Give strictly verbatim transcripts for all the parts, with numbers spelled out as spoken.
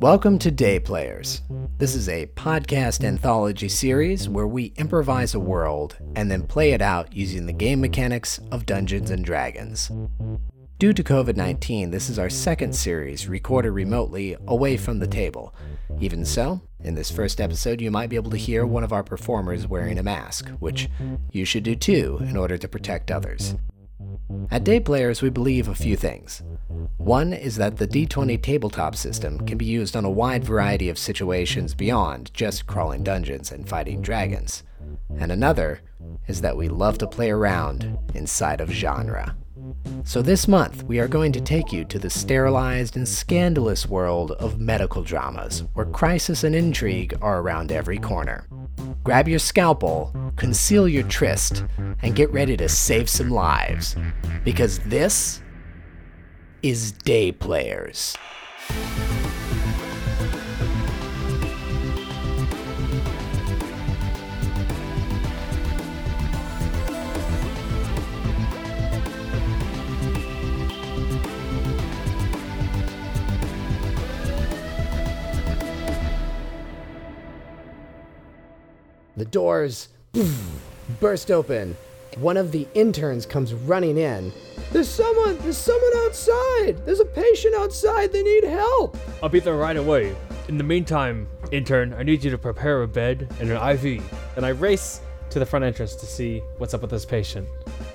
Welcome to Day Players. This is a podcast anthology series where we improvise a world and then play it out using the game mechanics of Dungeons and Dragons. Due to COVID nineteen, this is our second series recorded remotely away from the table. Even so, in this first episode, you might be able to hear one of our performers wearing a mask, which you should do too in order to protect others. At Day Players, we believe a few things. One is that the D twenty tabletop system can be used on a wide variety of situations beyond just crawling dungeons and fighting dragons. And another is that we love to play around inside of genre. So this month, we are going to take you to the sterilized and scandalous world of medical dramas, where crisis and intrigue are around every corner. Grab your scalpel, conceal your tryst, and get ready to save some lives, because this is Day Players. The doors burst open. One of the interns comes running in. There's someone, there's someone outside. There's a patient outside. They need help. I'll be there right away. In the meantime, intern, I need you to prepare a bed and an I V. And I race to the front entrance to see what's up with this patient.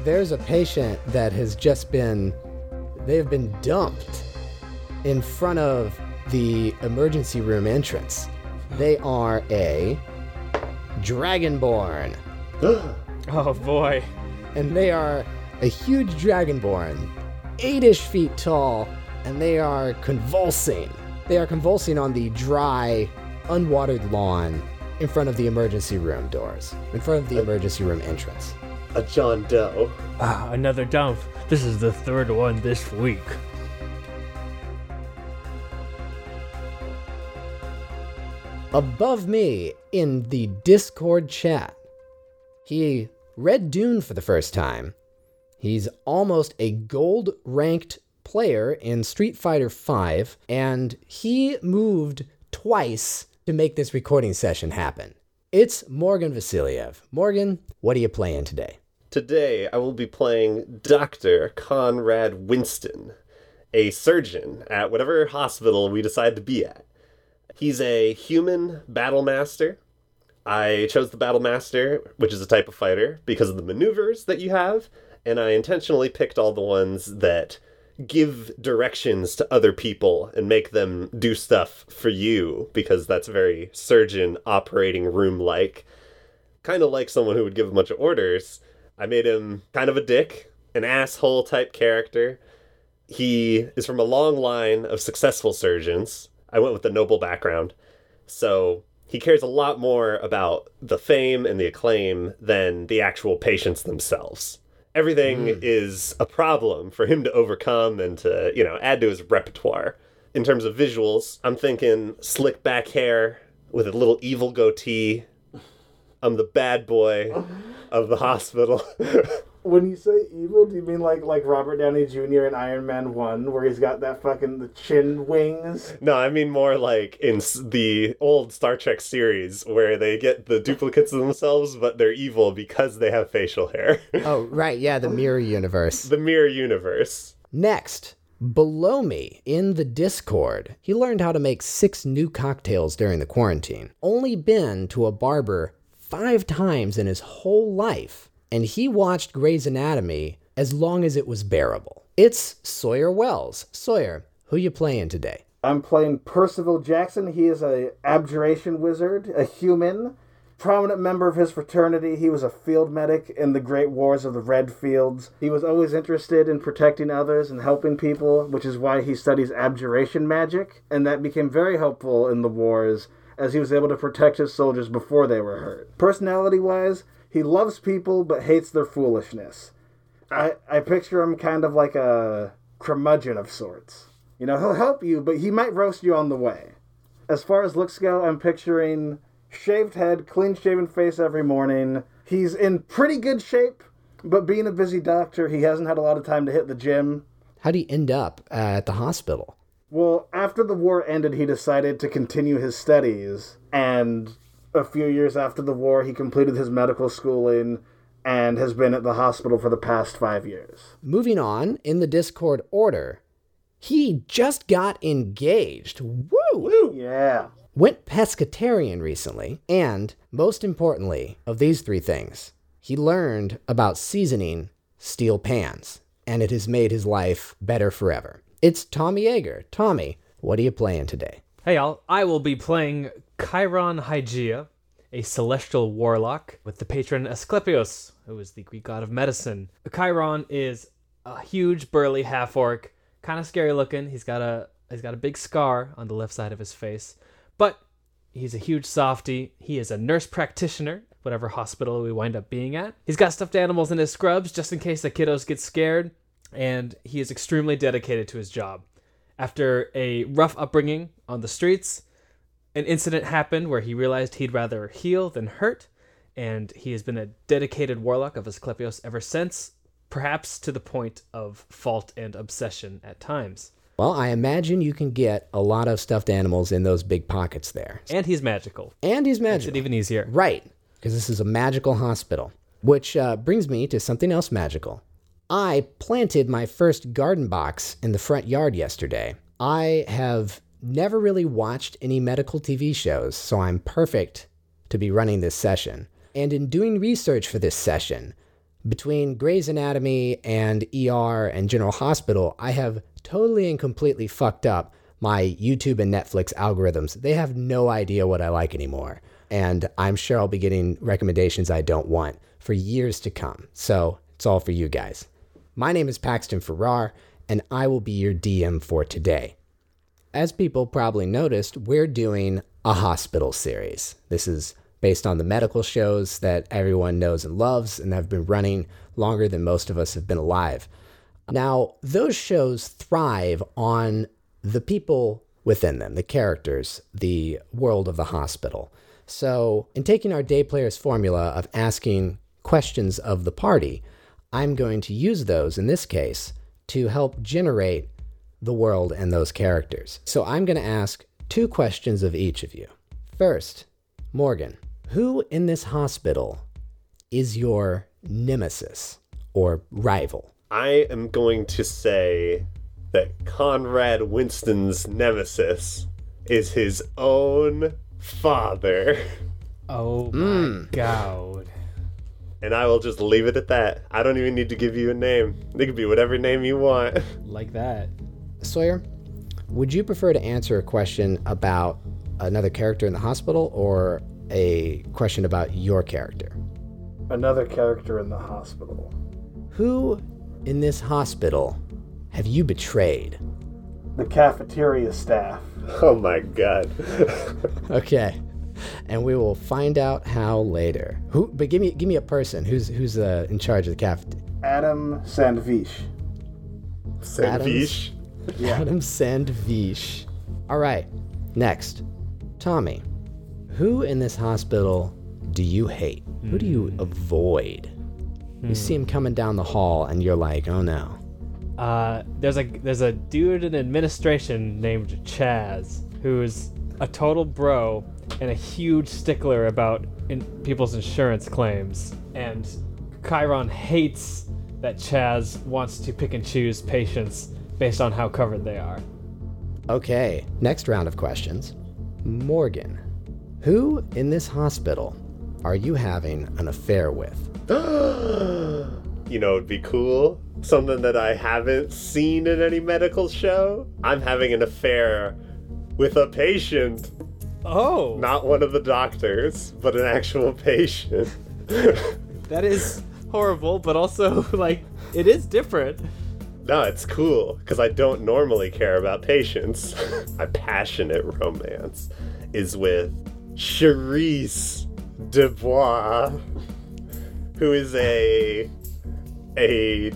There's a patient that has just been, they've been dumped in front of the emergency room entrance. They are a Dragonborn. Oh boy. And they are a huge Dragonborn, eight-ish feet tall, and they are convulsing. They are convulsing on the dry, unwatered lawn in front of the emergency room doors, in front of the a, emergency room entrance. A John Doe. Ah, another dump. This is the third one this week. Above me, in the Discord chat, he read Dune for the first time. He's almost a gold-ranked player in Street Fighter V, and he moved twice to make this recording session happen. It's Morgan Vasiliev. Morgan, what are you playing today? Today, I will be playing Doctor Conrad Winston, a surgeon at whatever hospital we decide to be at. He's a human battle master. I chose the battle master, which is a type of fighter, because of the maneuvers that you have, and I intentionally picked all the ones that give directions to other people and make them do stuff for you, because that's very surgeon operating room-like. Kind of like someone who would give a bunch of orders. I made him kind of a dick, an asshole type character. He is from a long line of successful surgeons. I went with the noble background, so he cares a lot more about the fame and the acclaim than the actual patients themselves. Everything mm. is a problem for him to overcome and to, you know, add to his repertoire. In terms of visuals, I'm thinking slick back hair with a little evil goatee. I'm the bad boy of the hospital. When you say evil, do you mean like like Robert Downey Junior in Iron Man one, where he's got that fucking the chin wings? No, I mean more like in the old Star Trek series, where they get the duplicates of themselves, but they're evil because they have facial hair. Oh, right, yeah, the mirror universe. The mirror universe. Next, below me, in the Discord, he learned how to make six new cocktails during the quarantine. Only been to a barber five times in his whole life. And he watched Grey's Anatomy as long as it was bearable. It's Sawyer Wells. Sawyer, who you playing today? I'm playing Percival Jackson. He is a abjuration wizard, a human, prominent member of his fraternity. He was a field medic in the Great Wars of the Red Fields. He was always interested in protecting others and helping people, which is why he studies abjuration magic. And that became very helpful in the wars, as he was able to protect his soldiers before they were hurt. Personality-wise, he loves people, but hates their foolishness. I, I picture him kind of like a curmudgeon of sorts. You know, he'll help you, but he might roast you on the way. As far as looks go, I'm picturing shaved head, clean-shaven face every morning. He's in pretty good shape, But being a busy doctor, he hasn't had a lot of time to hit the gym. How'd he end up uh, at the hospital? Well, after the war ended, he decided to continue his studies. And a few years after the war, he completed his medical schooling and has been at the hospital for the past five years. Moving on, in the Discord order, he just got engaged. Woo! Woo! Yeah. Went pescatarian recently. And, most importantly, of these three things, he learned about seasoning steel pans. And it has made his life better forever. It's Tommy Yeager. Tommy, what are you playing today? Hey, y'all. I will be playing Chiron Hygeia, a celestial warlock, with the patron Asclepius, who is the Greek god of medicine. Chiron is a huge, burly half-orc, kind of scary looking. He's got a he's got a big scar on the left side of his face, but he's a huge softy. He is a nurse practitioner, whatever hospital we wind up being at. He's got stuffed animals in his scrubs just in case the kiddos get scared. And he is extremely dedicated to his job. After a rough upbringing on the streets, an incident happened where he realized he'd rather heal than hurt, and he has been a dedicated warlock of Asclepios ever since, perhaps to the point of fault and obsession at times. Well, I imagine you can get a lot of stuffed animals in those big pockets there. And he's magical. And he's magical. Makes it even easier. Right, because this is a magical hospital, which uh, brings me to something else magical. I planted my first garden box in the front yard yesterday. I have never really watched any medical T V shows, so I'm perfect to be running this session. And in doing research for this session, between Grey's Anatomy and E R and General Hospital, I have totally and completely fucked up my YouTube and Netflix algorithms. They have no idea what I like anymore. And I'm sure I'll be getting recommendations I don't want for years to come. So it's all for you guys. My name is Paxton Farrar, and I will be your D M for today. As people probably noticed, we're doing a hospital series. This is based on the medical shows that everyone knows and loves, and have been running longer than most of us have been alive. Now, those shows thrive on the people within them, the characters, the world of the hospital. So, in taking our Day Players formula of asking questions of the party, I'm going to use those, in this case, to help generate the world and those characters. So I'm going to ask two questions of each of you. First, Morgan, who in this hospital is your nemesis or rival? I am going to say that Conrad Winston's nemesis is his own father. Oh my mm. God. And I will just leave it at that. I don't even need to give you a name. It could be whatever name you want. Like that. Sawyer, would you prefer to answer a question about another character in the hospital or a question about your character? Another character in the hospital. Who in this hospital have you betrayed? The cafeteria staff. Oh my God. Okay. And we will find out how later. Who? But give me give me a person. Who's who's uh, in charge of the cafeteria? Adam Sandvich. Sandvich? Adam, yeah. Adam Sandvich. All right. Next. Tommy, who in this hospital do you hate? Mm. Who do you avoid? Mm. You see him coming down the hall and you're like, oh no. Uh, there's a, there's a dude in administration named Chaz who's a total bro and a huge stickler about in people's insurance claims. And Chiron hates that Chaz wants to pick and choose patients based on how covered they are. Okay, next round of questions. Morgan, who in this hospital are you having an affair with? You know, it'd be cool. Something that I haven't seen in any medical show. I'm having an affair with a patient. Oh. Not one of the doctors, but an actual patient. That is horrible, but also, like, it is different. No, it's cool, because I don't normally care about patients. My passionate romance is with Charisse Dubois, who is a... a...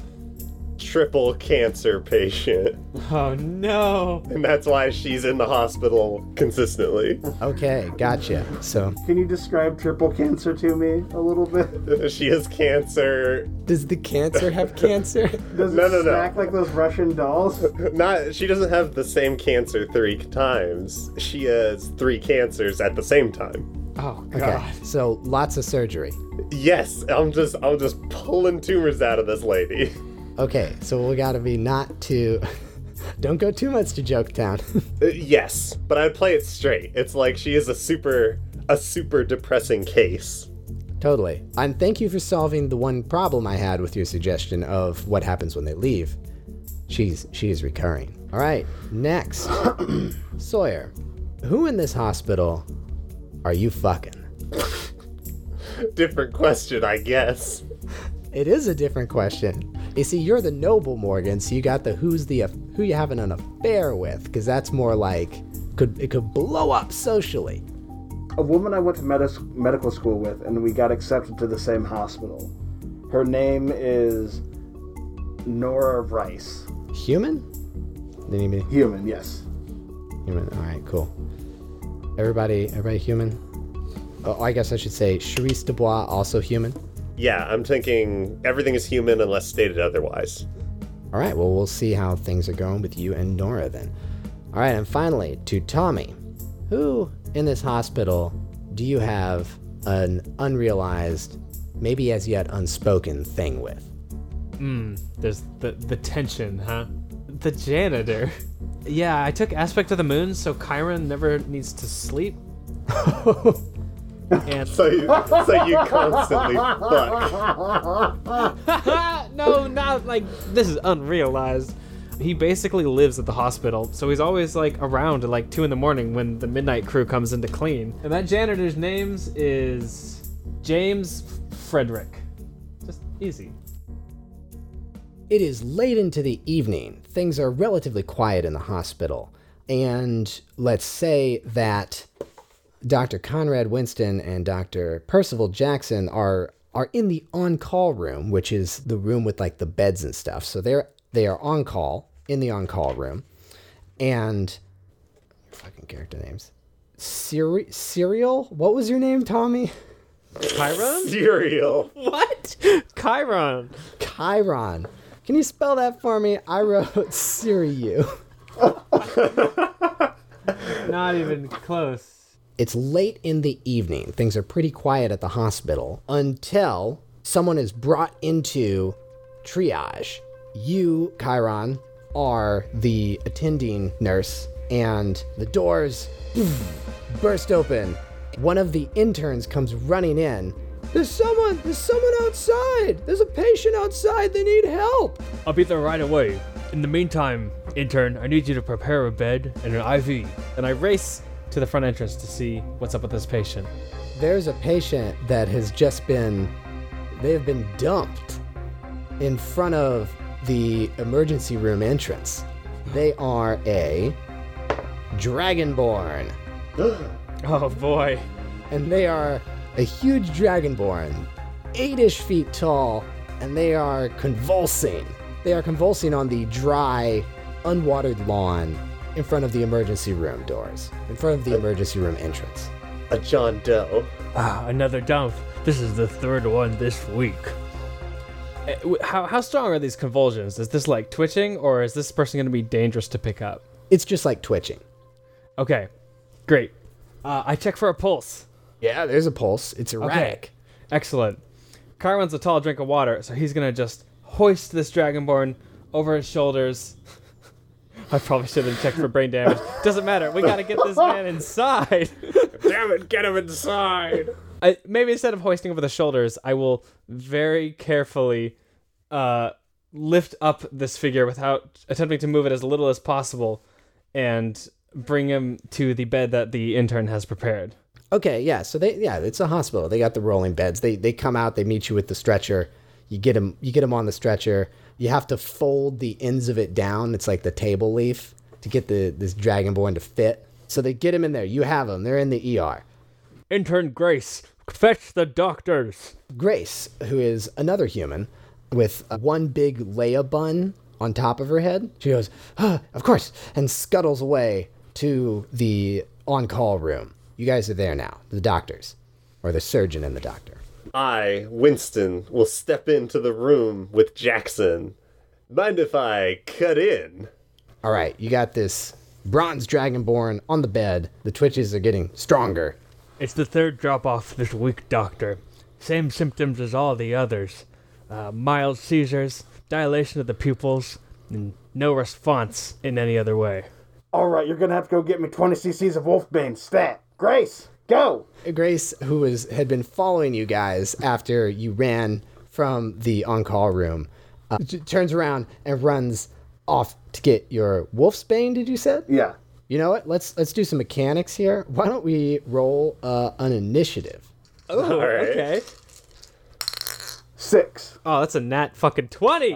triple cancer patient. Oh, no. And that's why she's in the hospital consistently. Okay, gotcha. So, can you describe triple cancer to me a little bit? She has cancer. Does the cancer have cancer? Does it no, no, smack no. like those Russian dolls? Not. She doesn't have the same cancer three times. She has three cancers at the same time. Oh, God. Okay, so lots of surgery. Yes, I'm just I'm just pulling tumors out of this lady. Okay, so we gotta be not too... Don't go too much to Joketown. uh, yes, but I'd play it straight. It's like she is a super, a super depressing case. Totally. And thank you for solving the one problem I had with your suggestion of what happens when they leave. She's, she is recurring. All right, next. Sawyer, who in this hospital... are you fucking? Different question, I guess. It is a different question. You see, you're the noble, Morgan, so you got the who's the who you having an affair with, because that's more like could it could blow up socially. A woman I went to med- medical school with, and we got accepted to the same hospital. Her name is Nora Rice. Human? Didn't you mean human? Yes. Human. All right. Cool. Everybody, everybody human? Oh, I guess I should say Charisse Dubois, also human? Yeah, I'm thinking everything is human unless stated otherwise. All right, well, we'll see how things are going with you and Nora then. All right, and finally, to Tommy. Who in this hospital do you have an unrealized, maybe as yet unspoken thing with? Hmm, there's the, the tension, huh? The janitor. Yeah, I took Aspect of the Moon, so Chiron never needs to sleep. and so, you, so you constantly fuck. No, not like this is unrealized. He basically lives at the hospital, so he's always like around at like two in the morning when the midnight crew comes in to clean. And that janitor's name is James Frederick. Just easy. It is late into the evening. Things are relatively quiet in the hospital. And let's say that Doctor Conrad Winston and Doctor Percival Jackson are are in the on-call room, which is the room with like the beds and stuff. So they're they are on call in the on-call room. And fucking character names. Cere- Serial? What was your name, Tommy? Chiron? Serial. What? Chiron. Chiron. Can you spell that for me? I wrote Siriu. Not even close. It's late in the evening. Things are pretty quiet at the hospital until someone is brought into triage. You, Chiron, are the attending nurse, and the doors burst open. One of the interns comes running in. There's someone! There's someone outside! There's a patient outside! They need help! I'll be there right away. In the meantime, intern, I need you to prepare a bed and an I V. And I race to the front entrance to see what's up with this patient. There's a patient that has just been... they have been dumped in front of the emergency room entrance. They are a... Dragonborn. Oh, boy. And they are... a huge dragonborn, eight-ish feet tall, and they are convulsing. They are convulsing on the dry, unwatered lawn in front of the emergency room doors, in front of the a, emergency room entrance. A John Doe. Ah, another dump. This is the third one this week. How, how strong are these convulsions? Is this like twitching, or is this person going to be dangerous to pick up? It's just like twitching. Okay, great. Uh, I check for a pulse. Yeah, there's a pulse. It's erratic. Okay. Excellent. Carmen's a tall drink of water, so he's going to just hoist this Dragonborn over his shoulders. I probably should have checked for brain damage. Doesn't matter. We got to get this man inside. Damn it, get him inside. I, maybe instead of hoisting over the shoulders, I will very carefully uh, lift up this figure without attempting to move it as little as possible and bring him to the bed that the intern has prepared. Okay, yeah, so they, yeah, it's a hospital. They got the rolling beds. They they come out, they meet you with the stretcher. You get them, you get them on the stretcher. You have to fold the ends of it down. It's like the table leaf to get the this Dragonborn to fit. So they get him in there. You have him. They're in the E R. Intern Grace, fetch the doctors. Grace, who is another human with one big Leia bun on top of her head. She goes, ah, of course, and scuttles away to the on-call room. You guys are there now, the doctors, or the surgeon and the doctor. I, Winston, will step into the room with Jackson. Mind if I cut in? All right, you got this bronze dragonborn on the bed. The twitches are getting stronger. It's the third drop-off this week, doctor. Same symptoms as all the others. Uh, mild seizures, dilation of the pupils, and no response in any other way. All right, you're going to have to go get me twenty cc's of Wolfbane stat. Grace, go! Grace, who was, had been following you guys after you ran from the on-call room, uh, t- turns around and runs off to get your Wolfsbane, did you say? Yeah. You know what? Let's let's do some mechanics here. Why don't we roll uh, an initiative? Oh, right. Okay. Six. Oh, that's a nat fucking twenty.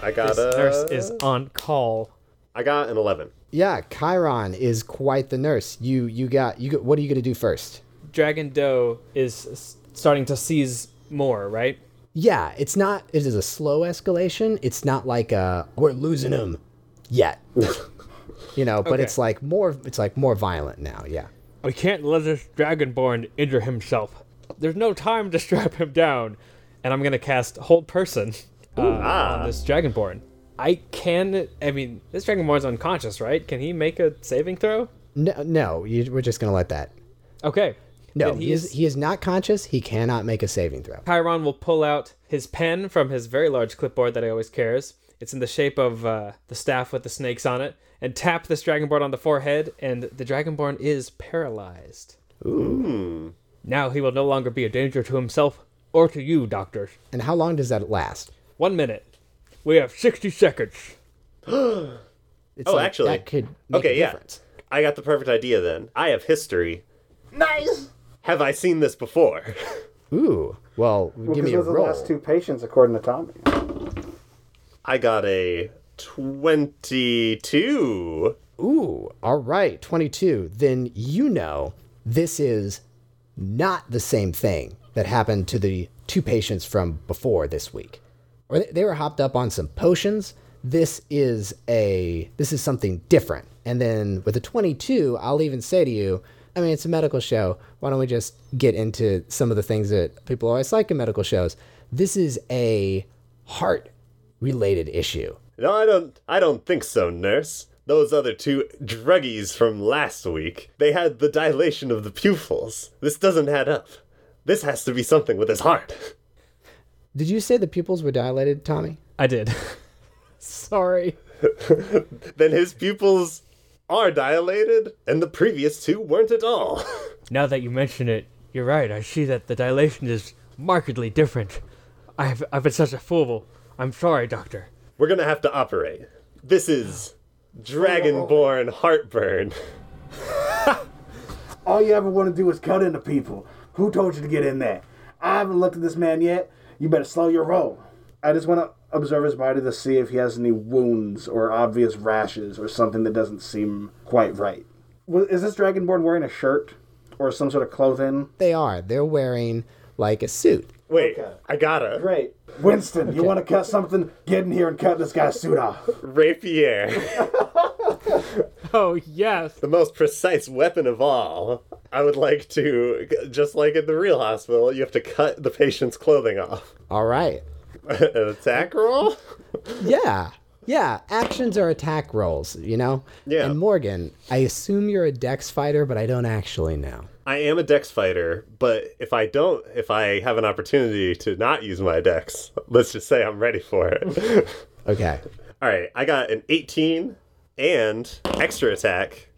I got this a... nurse is on call. I got an eleven. Yeah, Chiron is quite the nurse. You you got you. Got, what are you gonna do first? Dragon Doe is starting to seize more, right? Yeah, it's not. It is a slow escalation. It's not like a we're losing him yet, you know. But okay. It's like more. It's like more violent now. Yeah. We can't let this Dragonborn injure himself. There's no time to strap him down, and I'm gonna cast Hold Person uh, Ooh, ah. on this Dragonborn. I can, I mean, this Dragonborn's unconscious, right? Can he make a saving throw? No, no, you, we're just going to let that. Okay. No, he is, is, he is not conscious. He cannot make a saving throw. Chiron will pull out his pen from his very large clipboard that he always carries. It's in the shape of uh, the staff with the snakes on it, and tap this Dragonborn on the forehead, and the Dragonborn is paralyzed. Ooh. Now he will no longer be a danger to himself or to you, doctors. And how long does that last? One minute. We have sixty seconds. It's oh, like, actually. That could make okay, a yeah. difference. I got the perfect idea then. I have history. Nice! Have I seen this before? Ooh. Well, well give me a roll. Because those are the last two patients, according to Tommy. I got a twenty-two. Ooh. All right. twenty-two. Then you know this is not the same thing that happened to the two patients from before this week. Or they were hopped up on some potions. This is a this is something different. And then with a twenty-two, I'll even say to you, I mean, it's a medical show. Why don't we just get into some of the things that people always like in medical shows? This is a heart-related issue. No, I don't. I don't think so, nurse. Those other two druggies from last week, they had the dilation of the pupils. This doesn't add up. This has to be something with his heart. Did you say the pupils were dilated, Tommy? I did. Sorry. Then his pupils are dilated, and the previous two weren't at all. Now that you mention it, you're right. I see that the dilation is markedly different. I've I've been such a fool. I'm sorry, doctor. We're going to have to operate. This is Dragonborn heartburn. All you ever want to do is cut into people. Who told you to get in there? I haven't looked at this man yet. You better slow your roll. I just want to observe his body to see if he has any wounds or obvious rashes or something that doesn't seem quite right. Is this Dragonborn wearing a shirt or some sort of clothing? They are. They're wearing, like, a suit. Wait, okay. I gotta. Great. Winston, okay. You want to cut something? Get in here and cut this guy's suit off. Rapier. Oh, yes. The most precise weapon of all. I would like to, just like at the real hospital, you have to cut the patient's clothing off. All right. An attack roll? Yeah. Yeah. Actions are attack rolls, you know? Yeah. And Morgan, I assume you're a dex fighter, but I don't actually know. I am a dex fighter, but if I don't, if I have an opportunity to not use my dex, let's just say I'm ready for it. Okay. All right. I got an eighteen and extra attack.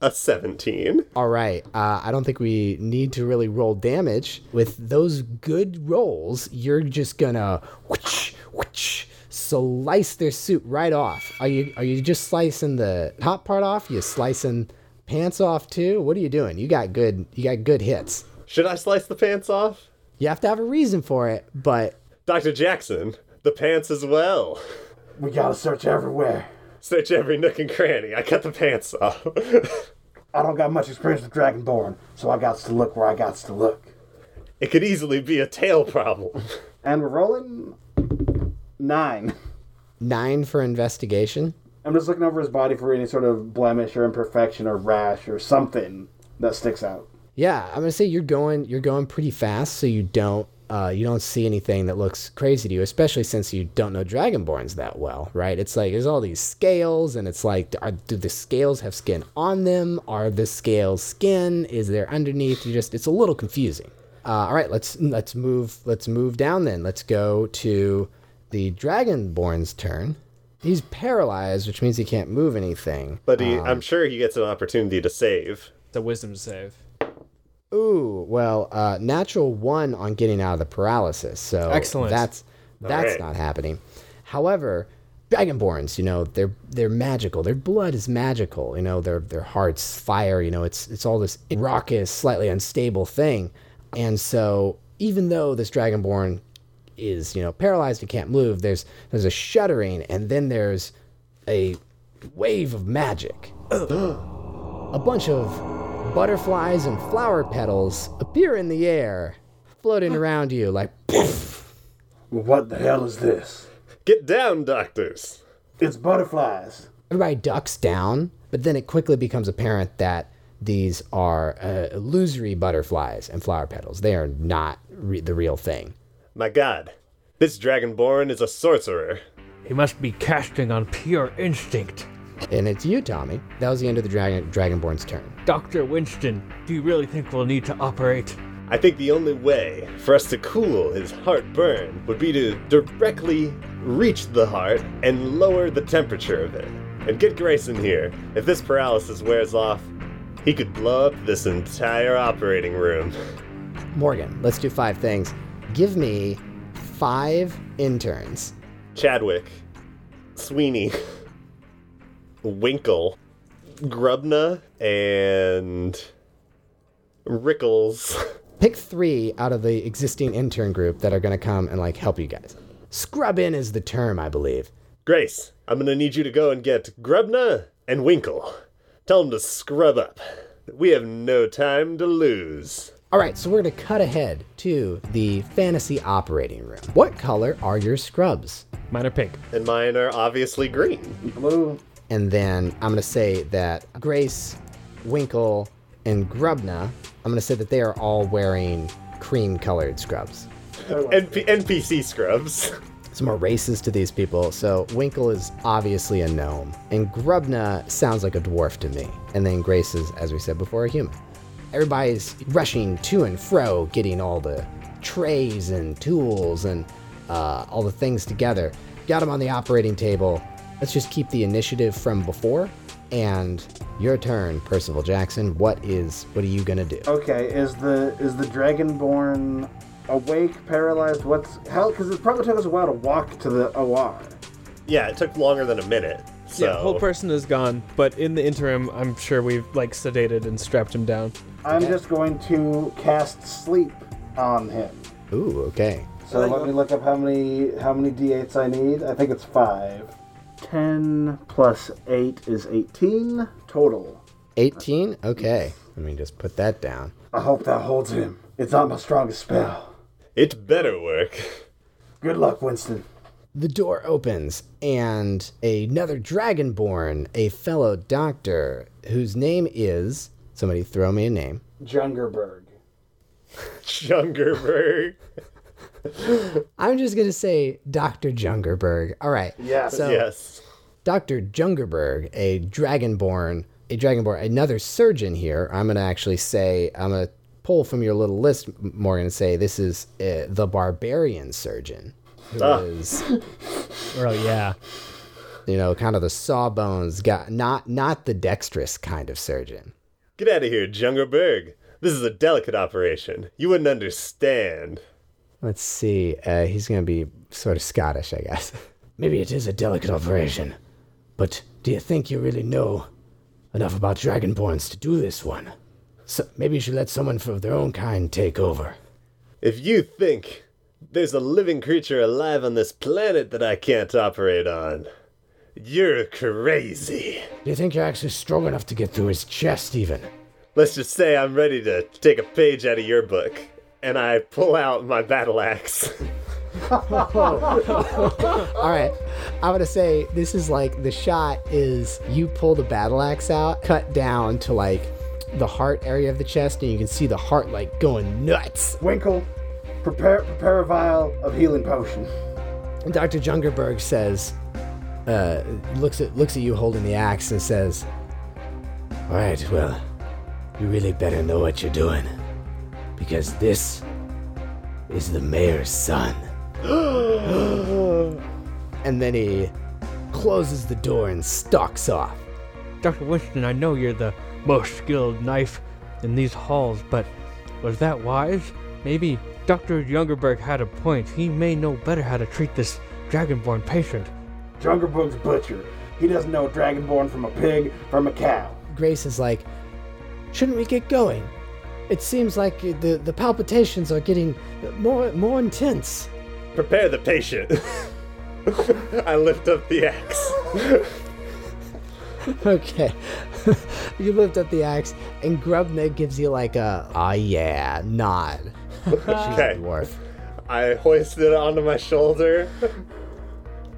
A seventeen. All right. Uh, I don't think we need to really roll damage. With those good rolls, you're just gonna whoosh, whoosh, slice their suit right off. Are you are you just slicing the top part off? You slicing pants off too? What are you doing? You got good. You got good hits. Should I slice the pants off? You have to have a reason for it, but Doctor Jackson, the pants as well. We gotta search everywhere. Search every nook and cranny. I cut the pants off. I don't got much experience with Dragonborn, so I gots to look where I gots to look. It could easily be a tail problem. And we're rolling nine. Nine for investigation. I'm just looking over his body for any sort of blemish or imperfection or rash or something that sticks out. Yeah, I'm gonna say you're going you're going pretty fast, so you don't uh, you don't see anything that looks crazy to you, especially since you don't know Dragonborns that well, right? It's like there's all these scales, and it's like, are, do the scales have skin on them? Are the scales skin? Is there underneath? You just it's a little confusing. Uh, all right, let's let's move let's move down then. Let's go to the Dragonborn's turn. He's paralyzed, which means he can't move anything. But he, um, I'm sure he gets an opportunity to save. It's a wisdom save. Ooh, well, uh, natural one on getting out of the paralysis. So excellent. That's that's right. Not happening. However, Dragonborns, you know, they're they're magical. Their blood is magical. You know, their their hearts fire. You know, it's it's all this raucous, slightly unstable thing. And so, even though this Dragonborn is, you know, paralyzed and can't move, there's there's a shuddering, and then there's a wave of magic. A bunch of butterflies and flower petals appear in the air, floating around you like poof. What the hell is this? Get down, doctors. It's butterflies. Everybody ducks down, but then it quickly becomes apparent that these are uh, illusory butterflies and flower petals. They are not re- the real thing. My god, this Dragonborn is a sorcerer. He must be casting on pure instinct. And it's you, Tommy. That was the end of the Dragon Dragonborn's turn. Doctor Winston, do you really think we'll need to operate? I think the only way for us to cool his heartburn would be to directly reach the heart and lower the temperature of it. And get Grayson here. If this paralysis wears off, he could blow up this entire operating room. Morgan, let's do five things. Give me five interns. Chadwick, Sweeney, Winkle, Grubna, and Rickles. Pick three out of the existing intern group that are going to come and, like, help you guys. Scrub in is the term, I believe. Grace, I'm going to need you to go and get Grubna and Winkle. Tell them to scrub up. We have no time to lose. All right, so we're going to cut ahead to the fantasy operating room. What color are your scrubs? Mine are pink. And mine are obviously green. Blue. And then I'm going to say that Grace, Winkle, and Grubna, I'm going to say that they are all wearing cream-colored scrubs. N P- N P C scrubs. Some more races to these people. So Winkle is obviously a gnome. And Grubna sounds like a dwarf to me. And then Grace is, as we said before, a human. Everybody's rushing to and fro, getting all the trays and tools and uh, all the things together. Got them on the operating table. Let's just keep the initiative from before. And your turn, Percival Jackson. What is? What are you gonna do? Okay, is the is the Dragonborn awake, paralyzed? What's hell? Because it probably took us a while to walk to the O R. Yeah, it took longer than a minute. So. Yeah, the whole person is gone, but in the interim, I'm sure we've, like, sedated and strapped him down. I'm just going to cast Sleep on him. Ooh, okay. So let me look up how many how many d eights I need. I think it's five. ten plus eight is eighteen total. eighteen? Okay. Let me just put that down. I hope that holds him. It's not my strongest spell. It better work. Good luck, Winston. The door opens, and another Dragonborn, a fellow doctor, whose name is... Somebody throw me a name. Jungerberg. Jungerberg. I'm just going to say Doctor Jungerberg. All right. Yes, so, yes. Doctor Jungerberg, a Dragonborn, a Dragonborn, another surgeon here. I'm going to actually say, I'm going to pull from your little list, Morgan, and say this is uh, the barbarian surgeon. Who ah. is, well, yeah, you know, kind of the sawbones guy, not not the dexterous kind of surgeon. Get out of here, Jungerberg. This is a delicate operation. You wouldn't understand. Let's see. Uh, he's going to be sort of Scottish, I guess. Maybe it is a delicate operation, but do you think you really know enough about Dragonborns to do this one? So maybe you should let someone of their own kind take over. If you think... There's a living creature alive on this planet that I can't operate on. You're crazy. Do you think you're actually strong enough to get through his chest, even? Let's just say I'm ready to take a page out of your book, and I pull out my battle axe. All right. I'm going to say this is like the shot is you pull the battle axe out, cut down to like the heart area of the chest, and you can see the heart like going nuts. Winkle, prepare, prepare a vial of healing potion. And Doctor Jungerberg says, uh, looks at looks at you holding the axe and says, all right, well, you really better know what you're doing, because this is the mayor's son. And then he closes the door and stalks off. Doctor Winston, I know you're the most skilled knife in these halls, but was that wise? Maybe Doctor Jungerberg had a point. He may know better how to treat this Dragonborn patient. Jungerberg's butcher. He doesn't know Dragonborn from a pig, from a cow. Grace is like, shouldn't we get going? It seems like the, the palpitations are getting more more intense. Prepare the patient. I lift up the axe. Okay. You lift up the axe, and Grubnig gives you like a, ah, oh, yeah, nod. Okay. Dwarf. I hoist it onto my shoulder.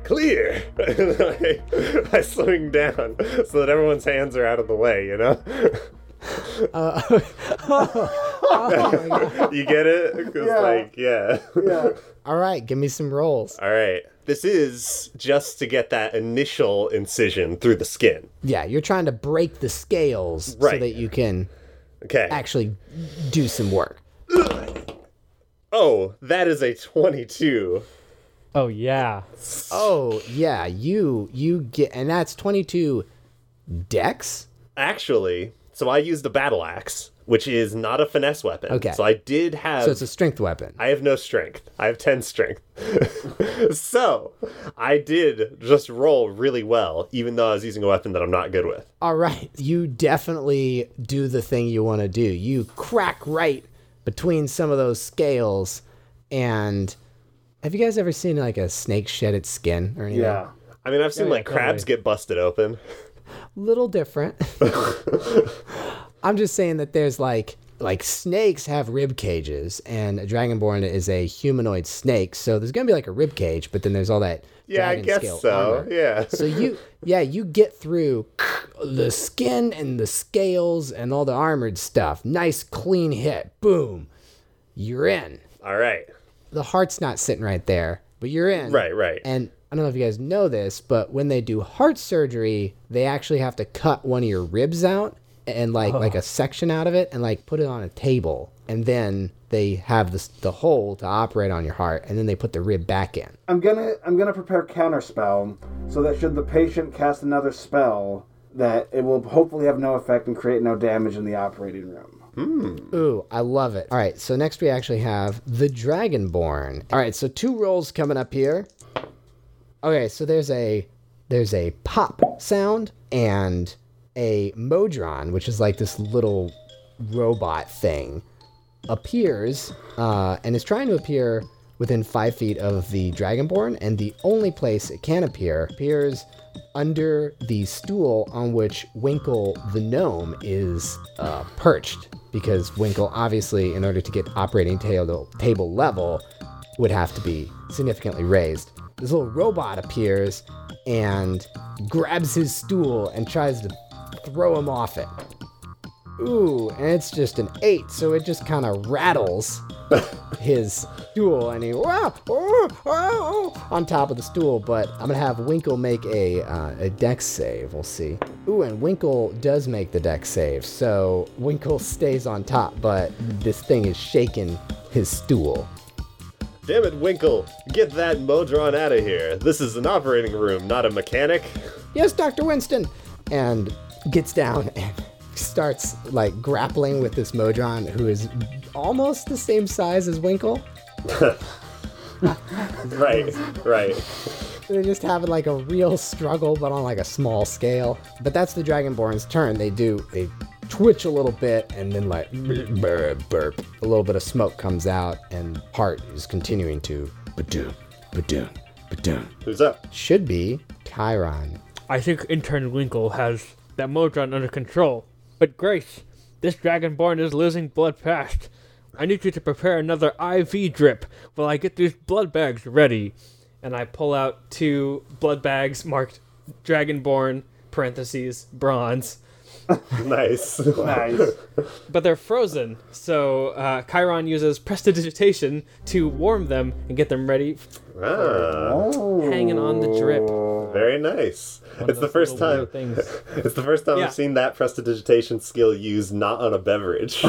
Clear! I, I swing down so that everyone's hands are out of the way, you know? Uh, oh, oh my God. You get it? Yeah. Like, yeah. Yeah. All right, give me some rolls. All right. This is just to get that initial incision through the skin. Yeah, you're trying to break the scales right. So that you can okay. actually do some work. Oh, that is a twenty-two. Oh, yeah. Oh, yeah. You, you get, and that's twenty-two dex? Actually, so I used the battle axe, which is not a finesse weapon. Okay. So I did have... So it's a strength weapon. I have no strength. I have ten strength. So I did just roll really well, even though I was using a weapon that I'm not good with. All right. You definitely do the thing you want to do. You crack right between some of those scales and... Have you guys ever seen, like, a snake shed its skin or anything? Yeah. I mean, I've seen, oh, yeah, like, totally. Crabs get busted open. Little different. I'm just saying that there's, like, like snakes have rib cages, and a Dragonborn is a humanoid snake, so there's going to be, like, a rib cage, but then there's all that yeah, dragon scale. Yeah, I guess so, armor. Yeah. So you, yeah, you get through the skin and the scales and all the armored stuff. Nice, clean hit. Boom. You're in. All right. The heart's not sitting right there, but you're in. Right, right. And I don't know if you guys know this, but when they do heart surgery, they actually have to cut one of your ribs out and like oh. like a section out of it and like put it on a table. And then they have this, the hole to operate on your heart, and then they put the rib back in. I'm gonna I'm gonna prepare counter spell so that should the patient cast another spell, that it will hopefully have no effect and create no damage in the operating room. Mm. Ooh, I love it. All right, so next we actually have the Dragonborn. All right, so two rolls coming up here. Okay, so there's a there's a pop sound and a Modron, which is like this little robot thing, appears uh, and is trying to appear within five feet of the Dragonborn, and the only place it can appear appears under the stool on which Winkle the gnome is uh, perched, because Winkle, obviously, in order to get operating table, table level, would have to be significantly raised. This little robot appears and grabs his stool and tries to throw him off it. Ooh, and it's just an eight, so it just kind of rattles his stool, and he wah, wah, wah, on top of the stool. But I'm gonna have Winkle make a uh, a dex save. We'll see. Ooh, and Winkle does make the dex save, so Winkle stays on top, but this thing is shaking his stool. Damn it, Winkle! Get that Modron out of here. This is an operating room, not a mechanic. Yes, Doctor Winston, and gets down and starts like grappling with this Modron, who is almost the same size as Winkle. Right, right. They're just having like a real struggle, but on like a small scale. But that's the Dragonborn's turn. They do they twitch a little bit, and then like burp, burp. A little bit of smoke comes out, and heart is continuing to ba-doom, ba-doom, ba-doom. Who's up? Should be Chiron. I think intern Winkle has that Modron under control. But Grace, this Dragonborn is losing blood fast. I need you to prepare another I V drip while I get these blood bags ready. And I pull out two blood bags marked Dragonborn, parentheses, bronze. Nice. Nice. But they're frozen, so uh, Chiron uses prestidigitation to warm them and get them ready for ah. hanging on the drip. Very nice. It's the first time. It's the first time yeah. I've seen that prestidigitation skill used not on a beverage.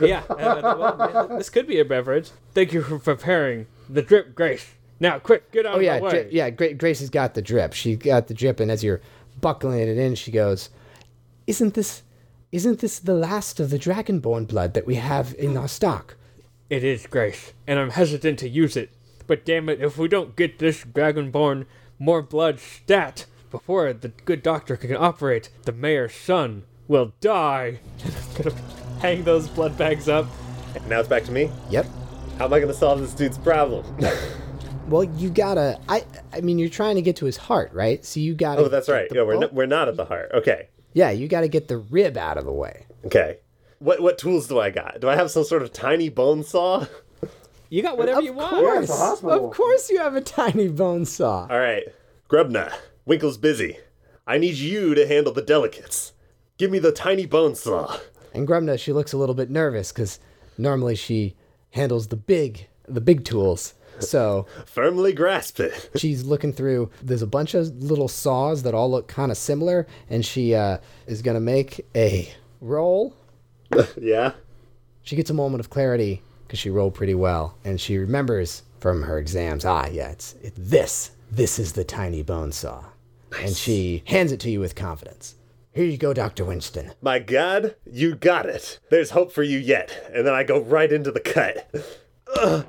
Yeah, uh, well, this could be a beverage. Thank you for preparing the drip, Grace. Now, quick, get out oh, of yeah, the way. Dri- yeah, Gra- Grace has got the drip. She got the drip, and as you're buckling it in, she goes, Isn't this isn't this the last of the Dragonborn blood that we have in our stock? It is, Grace, and I'm hesitant to use it. But damn it, if we don't get this Dragonborn more blood stat before the good doctor can operate, the mayor's son will die. I'm gonna hang those blood bags up. And now it's back to me? Yep. How am I gonna solve this dude's problem? Well, you gotta... I I mean, you're trying to get to his heart, right? So you gotta... Oh, that's right. The, yeah, we're, oh, not, we're not at the heart. Okay. Yeah, you gotta get the rib out of the way. Okay. What what tools do I got? Do I have some sort of tiny bone saw? You got whatever of you want. Course. Yeah, of course you have a tiny bone saw. All right. Grubna, Winkle's busy. I need you to handle the delicates. Give me the tiny bone saw. And Grubna, she looks a little bit nervous because normally she handles the big, the big tools. So firmly grasp it. She's looking through. There's a bunch of little saws that all look kind of similar, and she uh, is going to make a roll. Yeah. She gets a moment of clarity because she rolled pretty well, and she remembers from her exams. Ah, yeah, it's it, this. This is the tiny bone saw, nice. And she hands it to you with confidence. Here you go, Doctor Winston. My God, you got it. There's hope for you yet. And then I go right into the cut. Ugh.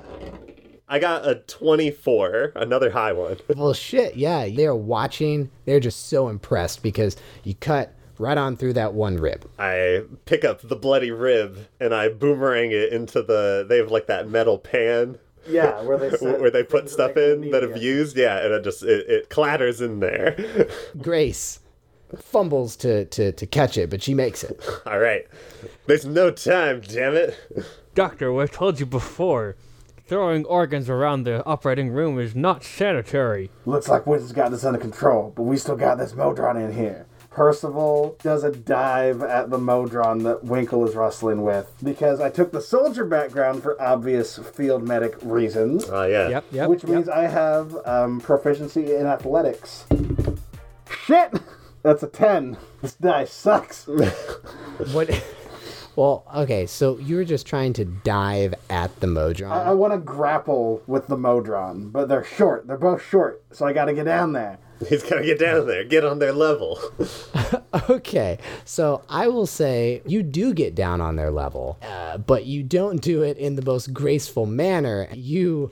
I got a twenty-four, another high one. Well, shit, yeah. They're watching. They're just so impressed because you cut right on through that one rib. I pick up the bloody rib and I boomerang it into the... They have, like, that metal pan. Yeah, where they set, where they put stuff like in that have used. Yeah, and it just... It, it clatters in there. Grace fumbles to, to, to catch it, but she makes it. All right. There's no time, damn it. Doctor, what I told you before... Throwing organs around the operating room is not sanitary. Looks like Winston's got this under control, but we still got this Modron in here. Percival does a dive at the Modron that Winkle is wrestling with, because I took the soldier background for obvious field medic reasons. Oh, uh, yeah. Yep, yep, which yep. means I have um, proficiency in athletics. Shit! That's a ten. This dice sucks. What... Well, okay, so you were just trying to dive at the Modron. I, I want to grapple with the Modron, but they're short. They're both short, so I got to get down there. He's got to get down there. Get on their level. Okay, so I will say you do get down on their level, uh, but you don't do it in the most graceful manner. You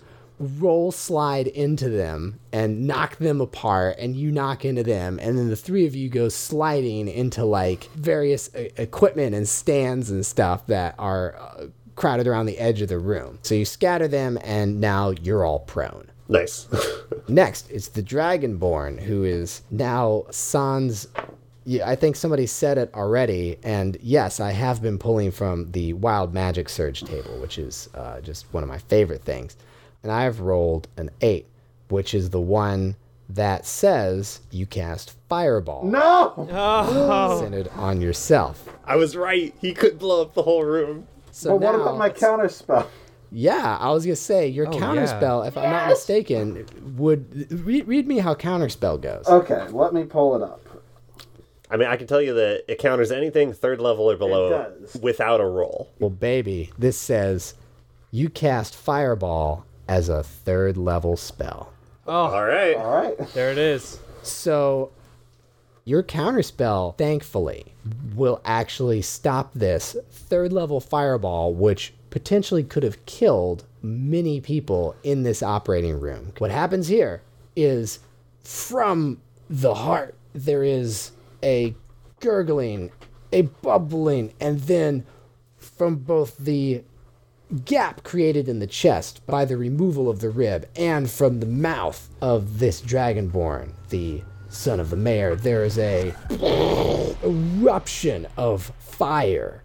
roll slide into them and knock them apart, and you knock into them, and then the three of you go sliding into, like, various uh, equipment and stands and stuff that are uh, crowded around the edge of the room. So you scatter them, and now you're all prone. Nice. Next, it's the Dragonborn, who is now sans... Yeah, I think somebody said it already, and yes, I have been pulling from the Wild Magic Surge table, which is uh, just one of my favorite things. And I've rolled an eight, which is the one that says you cast Fireball. No! Oh. Centered on yourself. I was right. He could blow up the whole room. So but now, what about my counter spell? Yeah, I was going to say, your oh, counter spell, yeah. if yes! I'm not mistaken, would... Read, read me how counter spell goes. Okay, let me pull it up. I mean, I can tell you that it counters anything third level or below without a roll. Well, baby, this says you cast Fireball as a third level spell. Oh, all right. All right. There it is. So your counterspell, thankfully, will actually stop this third level fireball, which potentially could have killed many people in this operating room. What happens here is from the heart, there is a gurgling, a bubbling, and then from both the gap created in the chest by the removal of the rib and from the mouth of this Dragonborn, the son of the mayor, there is a eruption of fire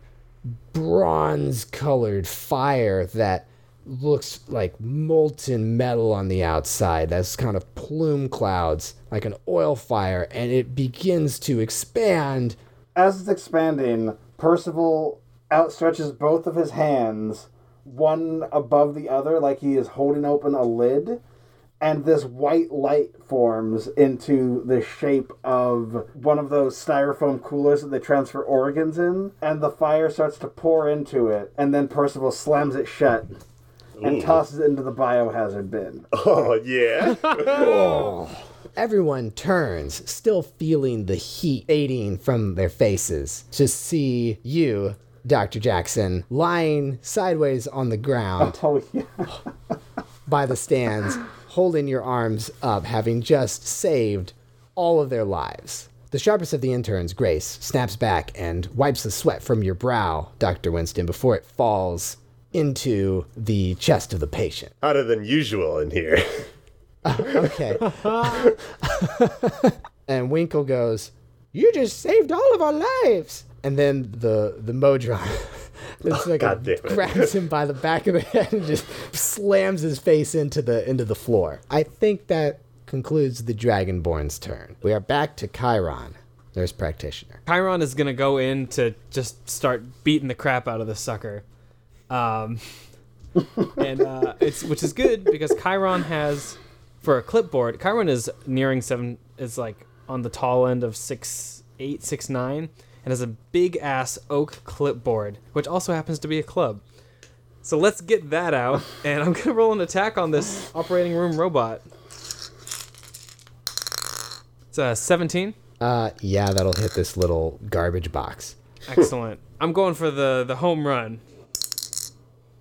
bronze-colored fire that looks like molten metal on the outside. That's kind of plume clouds, like an oil fire, and it begins to expand. As it's expanding, Percival outstretches both of his hands, one above the other, like he is holding open a lid, and this white light forms into the shape of one of those styrofoam coolers that they transfer organs in, and the fire starts to pour into it, and then Percival slams it shut. Ooh. And tosses it into the biohazard bin. Oh, yeah. Oh. Everyone turns, still feeling the heat fading from their faces, to see you, Doctor Jackson, lying sideways on the ground. Oh, yeah. By the stands, holding your arms up, having just saved all of their lives. The sharpest of the interns, Grace, snaps back and wipes the sweat from your brow, Doctor Winston, before it falls into the chest of the patient. Hotter than usual in here. uh, okay. And Winkle goes, "You just saved all of our lives." And then the, the Modron it's oh, like God a, grabs him by the back of the head and just slams his face into the into the floor. I think that concludes the Dragonborn's turn. We are back to Chiron, nurse practitioner. Chiron is going to go in to just start beating the crap out of the sucker. Um, and uh, it's which is good because Chiron has for a clipboard. Chiron is nearing seven, is like on the tall end of six, eight, six, nine, and has a big ass oak clipboard, which also happens to be a club. So let's get that out, and I'm gonna roll an attack on this operating room robot. It's a seventeen. Uh, yeah, that'll hit this little garbage box. Excellent. I'm going for the the home run.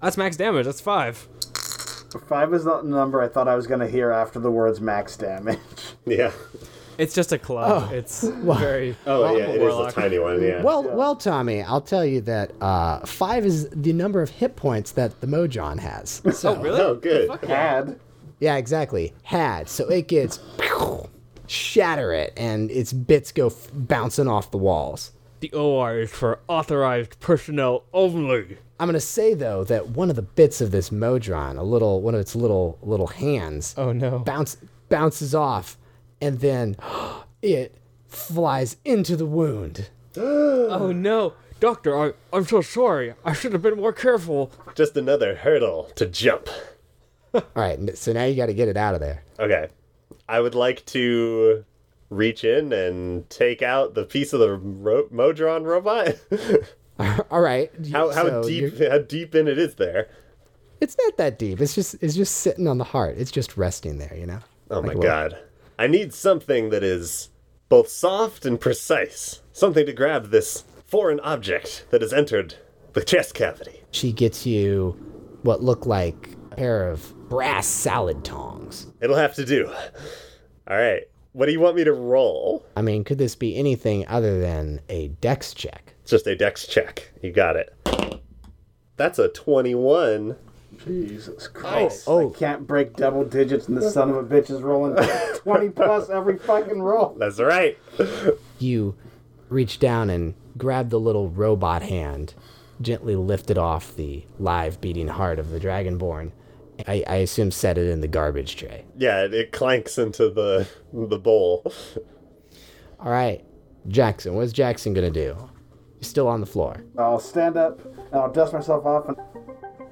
That's max damage. That's five. Five is not the number I thought I was going to hear after the words max damage. Yeah. It's just a club. Oh. It's well, very... Oh, well, yeah, it warlock. Is a tiny one, yeah. Well, yeah. well, Tommy, I'll tell you that uh, five is the number of hit points that the Modron has. So. Oh, really? Oh, good. Had. Yeah, exactly. Had. So it gets... pew, shatter it, and its bits go f- bouncing off the walls. The O R is for authorized personnel only. I'm going to say, though, that one of the bits of this Modron, a little, one of its little little hands, oh, no. bounce, bounces off, and then it flies into the wound. Oh, no. Doctor, I, I'm so sorry. I should have been more careful. Just another hurdle to jump. All right, so now you got to get it out of there. Okay. I would like to reach in and take out the piece of the ro- Modron robot. All right. How how so deep how deep in it is there? It's not that deep. It's just it's just sitting on the heart. It's just resting there, you know. Oh like my God! Little... I need something that is both soft and precise. Something to grab this foreign object that has entered the chest cavity. She gets you what look like a pair of brass salad tongs. It'll have to do. All right. What do you want me to roll? I mean, could this be anything other than a dex check? It's just a dex check. You got it. That's a twenty-one. Jesus Christ. Oh, oh. I can't break double digits and the son of a bitch is rolling twenty plus every fucking roll. That's right. You reach down and grab the little robot hand, gently lift it off the live beating heart of the Dragonborn. I, I assume set it in the garbage tray. Yeah, it, it clanks into the the bowl. All right, Jackson. What's Jackson going to do? He's still on the floor. I'll stand up, and I'll dust myself off, and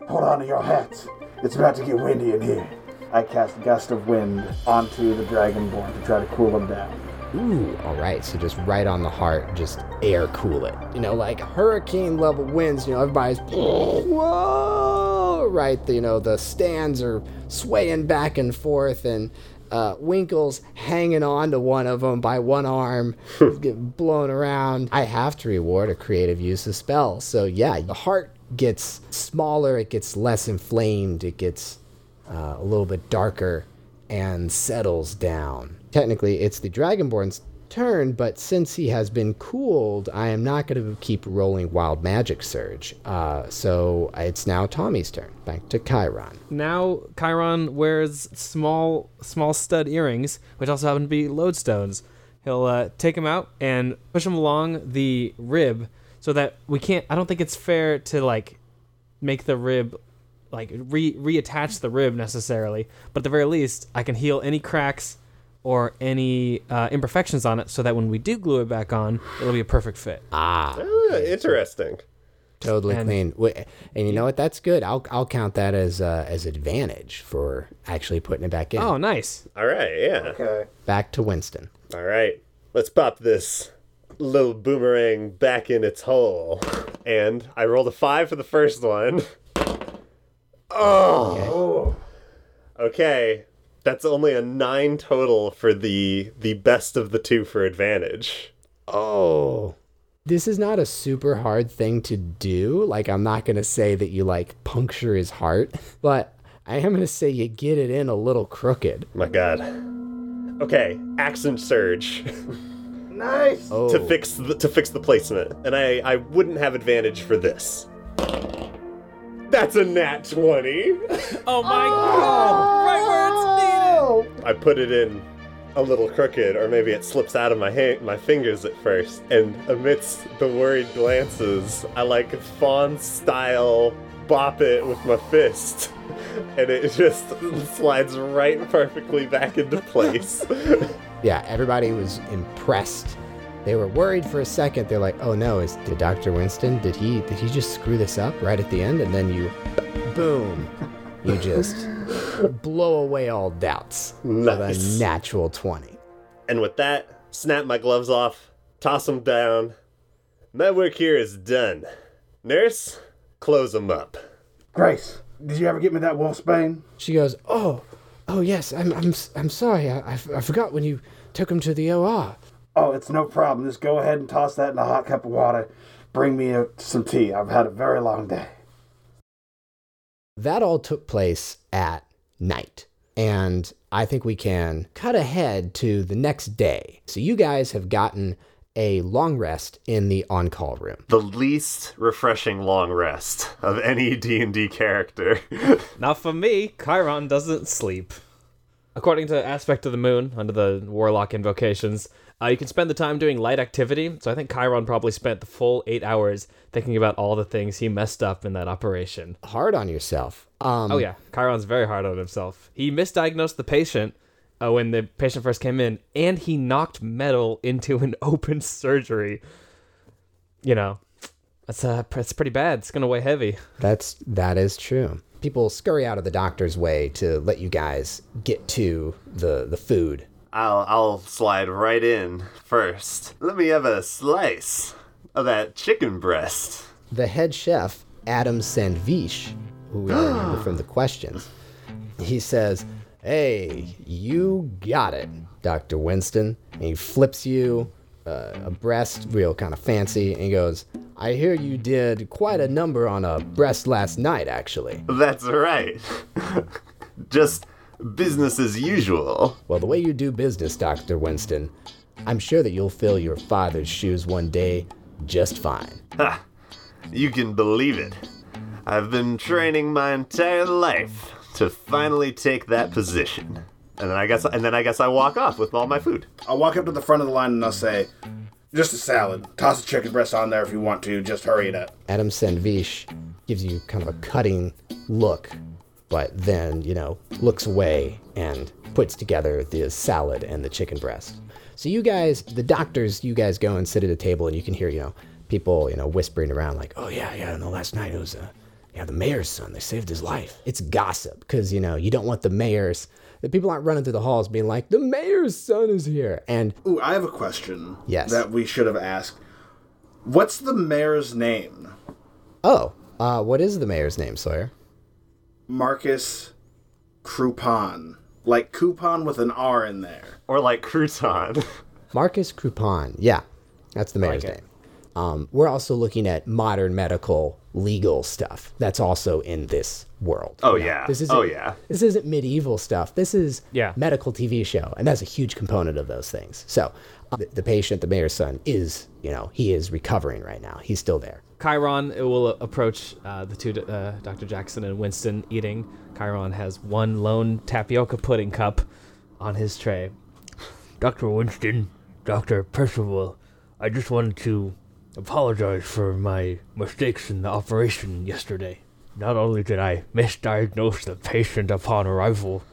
hold on to your hats. It's about to get windy in here. I cast Gust of Wind onto the Dragonborn to try to cool him down. Ooh, all right, so just right on the heart, just air cool it. You know, like hurricane-level winds, you know, everybody's, whoa, right, the, you know, the stands are swaying back and forth, and Uh, Winkle's hanging on to one of them by one arm, getting blown around. I have to reward a creative use of spell. So yeah, the heart gets smaller, it gets less inflamed, it gets uh, a little bit darker and settles down. Technically, it's the Dragonborn's turn, but since he has been cooled, I am not going to keep rolling wild magic surge. Uh, so it's now Tommy's turn. Back to Chiron. Now Chiron wears small, small stud earrings, which also happen to be lodestones. He'll uh, take them out and push them along the rib so that we can't, I don't think it's fair to like make the rib, like re reattach the rib necessarily, but at the very least I can heal any cracks or any uh, imperfections on it so that when we do glue it back on, it'll be a perfect fit. Ah, ah interesting. Totally and, clean. And you know what? That's good. I'll I'll count that as uh, as advantage for actually putting it back in. Oh, nice. All right, yeah. Okay. Back to Winston. All right. Let's pop this little boomerang back in its hole. And I rolled a five for the first one. Oh. Okay. okay. That's only a nine total for the the best of the two for advantage. Oh. This is not a super hard thing to do. Like, I'm not going to say that you, like, puncture his heart, but I am going to say you get it in a little crooked. My God. Okay, accent surge. Nice! Oh. To fix the, to fix the placement. And I, I wouldn't have advantage for this. That's a nat twenty. Oh, my oh. God! Right where it's needed! I put it in a little crooked, or maybe it slips out of my ha- my fingers at first, and amidst the worried glances, I like fawn style bop it with my fist, and it just slides right perfectly back into place. Yeah, everybody was impressed. They were worried for a second. They're like, oh no, is did Doctor Winston, did he did he just screw this up right at the end? And then you, boom, you just blow away all doubts. Nice. With a natural twenty. And with that, snap my gloves off, toss them down. My work here is done. Nurse, close them up. Grace, did you ever get me that wolf's bane? She goes, oh, oh yes, I'm I'm, I'm sorry. I, I, I forgot when you took him to the O R. Oh, it's no problem. Just go ahead and toss that in a hot cup of water. Bring me a, some tea. I've had a very long day. That all took place at night, and I think we can cut ahead to the next day. So you guys have gotten a long rest in the on-call room. The least refreshing long rest of any D and D character. Not for me. Chiron doesn't sleep. According to Aspect of the Moon, under the warlock invocations, uh, you can spend the time doing light activity, so I think Chiron probably spent the full eight hours thinking about all the things he messed up in that operation. Hard on yourself. Um, oh, yeah. Chiron's very hard on himself. He misdiagnosed the patient uh, when the patient first came in, and he knocked metal into an open surgery. You know, that's, uh, that's pretty bad. It's going to weigh heavy. That's, that is true. People scurry out of the doctor's way to let you guys get to the, the food. I'll I'll slide right in first. Let me have a slice of that chicken breast. The head chef, Adam Sandvich, who we all remember from the questions, he says, hey, you got it, Doctor Winston. And he flips you uh, a breast, real kind of fancy, and he goes, I hear you did quite a number on a breast last night, actually. That's right. Just business as usual. Well, the way you do business, Doctor Winston, I'm sure that you'll fill your father's shoes one day just fine. Ha! You can believe it. I've been training my entire life to finally take that position. And then I guess, and then I guess I walk off with all my food. I'll walk up to the front of the line and I'll say, just a salad. Toss a chicken breast on there if you want to. Just hurry it up. Adam Sandvich gives you kind of a cutting look, but then, you know, looks away and puts together the salad and the chicken breast. So you guys, the doctors, you guys go and sit at a table, and you can hear, you know, people, you know, whispering around like, oh, yeah, yeah, no, last night it was, uh, yeah, the mayor's son. They saved his life. It's gossip because, you know, you don't want the mayor's, the people aren't running through the halls being like, the mayor's son is here. And ooh, I have a question. Yes. That we should have asked. What's the mayor's name? Oh, uh, what is the mayor's name, Sawyer? Marcus Croupon. Like coupon with an R in there. Or like crouton. Marcus Croupon. Yeah, that's the mayor's like name. Um, we're also looking at modern medical legal stuff. That's also in this world. Oh, you know? yeah. This isn't, oh, yeah. This isn't medieval stuff. This is yeah. medical T V show. And that's a huge component of those things. So uh, the, the patient, the mayor's son, is, you know, he is recovering right now. He's still there. Chiron will approach uh, the two, uh, Doctor Jackson and Winston, eating. Chiron has one lone tapioca pudding cup on his tray. Doctor Winston, Doctor Percival, I just wanted to apologize for my mistakes in the operation yesterday. Not only did I misdiagnose the patient upon arrival,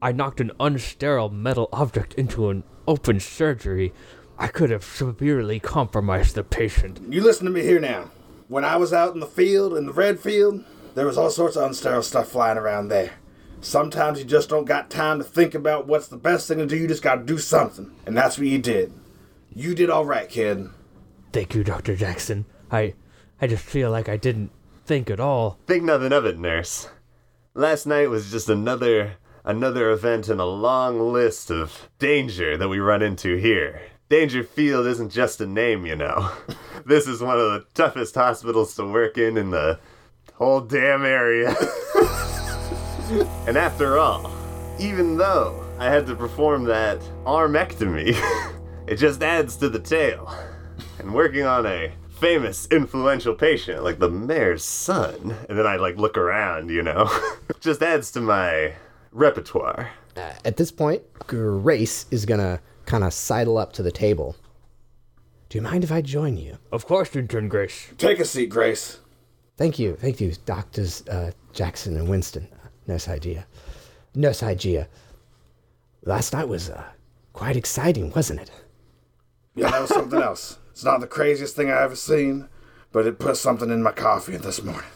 I knocked an unsterile metal object into an open surgery. I could have severely compromised the patient. You listen to me here now. When I was out in the field, in the red field, there was all sorts of unsterile stuff flying around there. Sometimes you just don't got time to think about what's the best thing to do. You just gotta do something. And that's what you did. You did all right, kid. Thank you, Doctor Jackson. I I just feel like I didn't think at all. Think nothing of it, nurse. Last night was just another another event in a long list of danger that we run into here. Dangerfield isn't just a name, you know. This is one of the toughest hospitals to work in in the whole damn area. And after all, even though I had to perform that armectomy, it just adds to the tale. And working on a famous, influential patient, like the mayor's son, and then I, like, look around, you know, just adds to my repertoire. Uh, at this point, Grace is gonna kind of sidle up to the table. Do you mind if I join you? Of course, intern Grace. Take a seat, Grace. Thank you, thank you, Doctors uh, Jackson and Winston. Nurse Hygeia. Nurse Hygeia. Last night was uh, quite exciting, wasn't it? Yeah, that was something else. It's not the craziest thing I've ever seen, but it put something in my coffee this morning.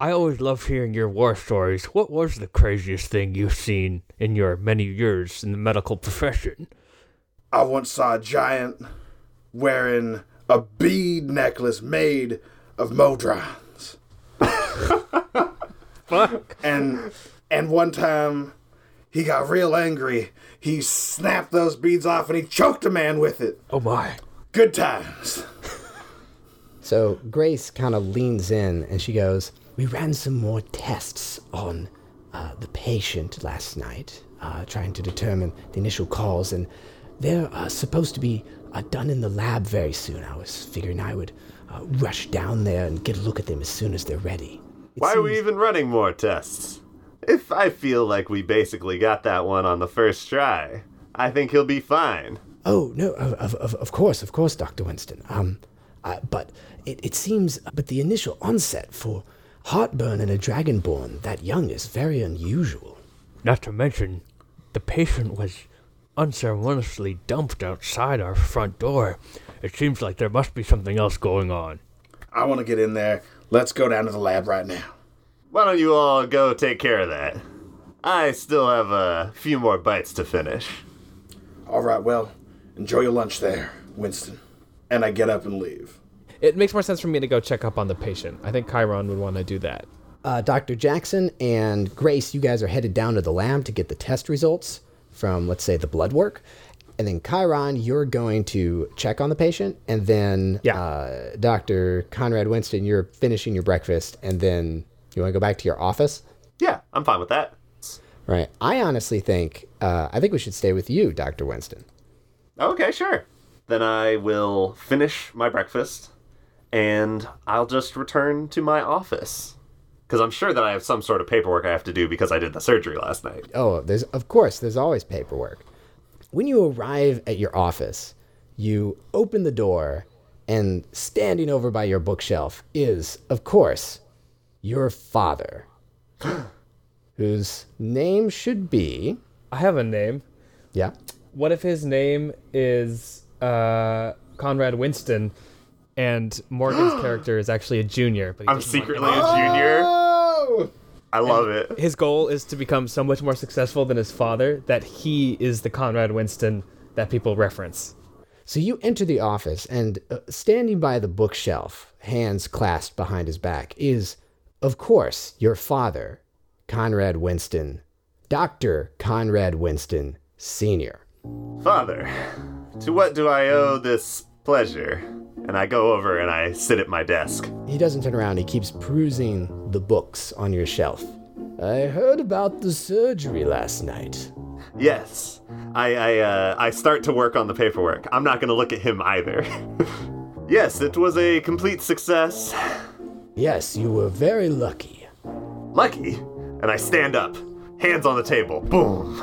I always love hearing your war stories. What was the craziest thing you've seen in your many years in the medical profession? I once saw a giant wearing a bead necklace made of Modrons. Fuck. And and one time, he got real angry. He snapped those beads off and he choked a man with it. Oh my. Good times. So Grace kind of leans in and she goes, we ran some more tests on uh, the patient last night, uh, trying to determine the initial cause, and they're uh, supposed to be uh, done in the lab very soon. I was figuring I would uh, rush down there and get a look at them as soon as they're ready. It Why seems... are we even running more tests? If I feel like we basically got that one on the first try, I think he'll be fine. Oh, no, of of of course, of course, Doctor Winston. Um, uh, but it, it seems, but the initial onset for heartburn in a Dragonborn that young is very unusual. Not to mention, the patient was unceremoniously dumped outside our front door. It seems like there must be something else going on. I want to get in there. Let's go down to the lab right now. Why don't you all go take care of that? I still have a few more bites to finish. All right, well, enjoy your lunch there, Winston. And I get up and leave. It makes more sense for me to go check up on the patient. I think Chiron would want to do that. Uh, Doctor Jackson and Grace, you guys are headed down to the lab to get the test results from, let's say, the blood work. And then Chiron, you're going to check on the patient. And then yeah. uh, Doctor Conrad Winston, you're finishing your breakfast. And then you want to go back to your office? Yeah, I'm fine with that. Right. I honestly think, uh, I think we should stay with you, Doctor Winston. Okay, sure. Then I will finish my breakfast, and I'll just return to my office. Because I'm sure that I have some sort of paperwork I have to do because I did the surgery last night. Oh, there's of course, there's always paperwork. When you arrive at your office, you open the door, and standing over by your bookshelf is, of course, your father, whose name should be... I have a name. Yeah. What if his name is uh, Conrad Winston, and Morgan's character is actually a junior? But I'm secretly a junior. Oh! I love and it. His goal is to become so much more successful than his father that he is the Conrad Winston that people reference. So you enter the office, and uh, standing by the bookshelf, hands clasped behind his back, is, of course, your father, Conrad Winston, Doctor Conrad Winston, Senior. Father, to what do I owe this pleasure? And I go over and I sit at my desk. He doesn't turn around. He keeps perusing the books on your shelf. I heard about the surgery last night. Yes. I I, uh, I start to work on the paperwork. I'm not going to look at him either. Yes, it was a complete success. Yes, you were very lucky. Lucky? And I stand up. Hands on the table. Boom.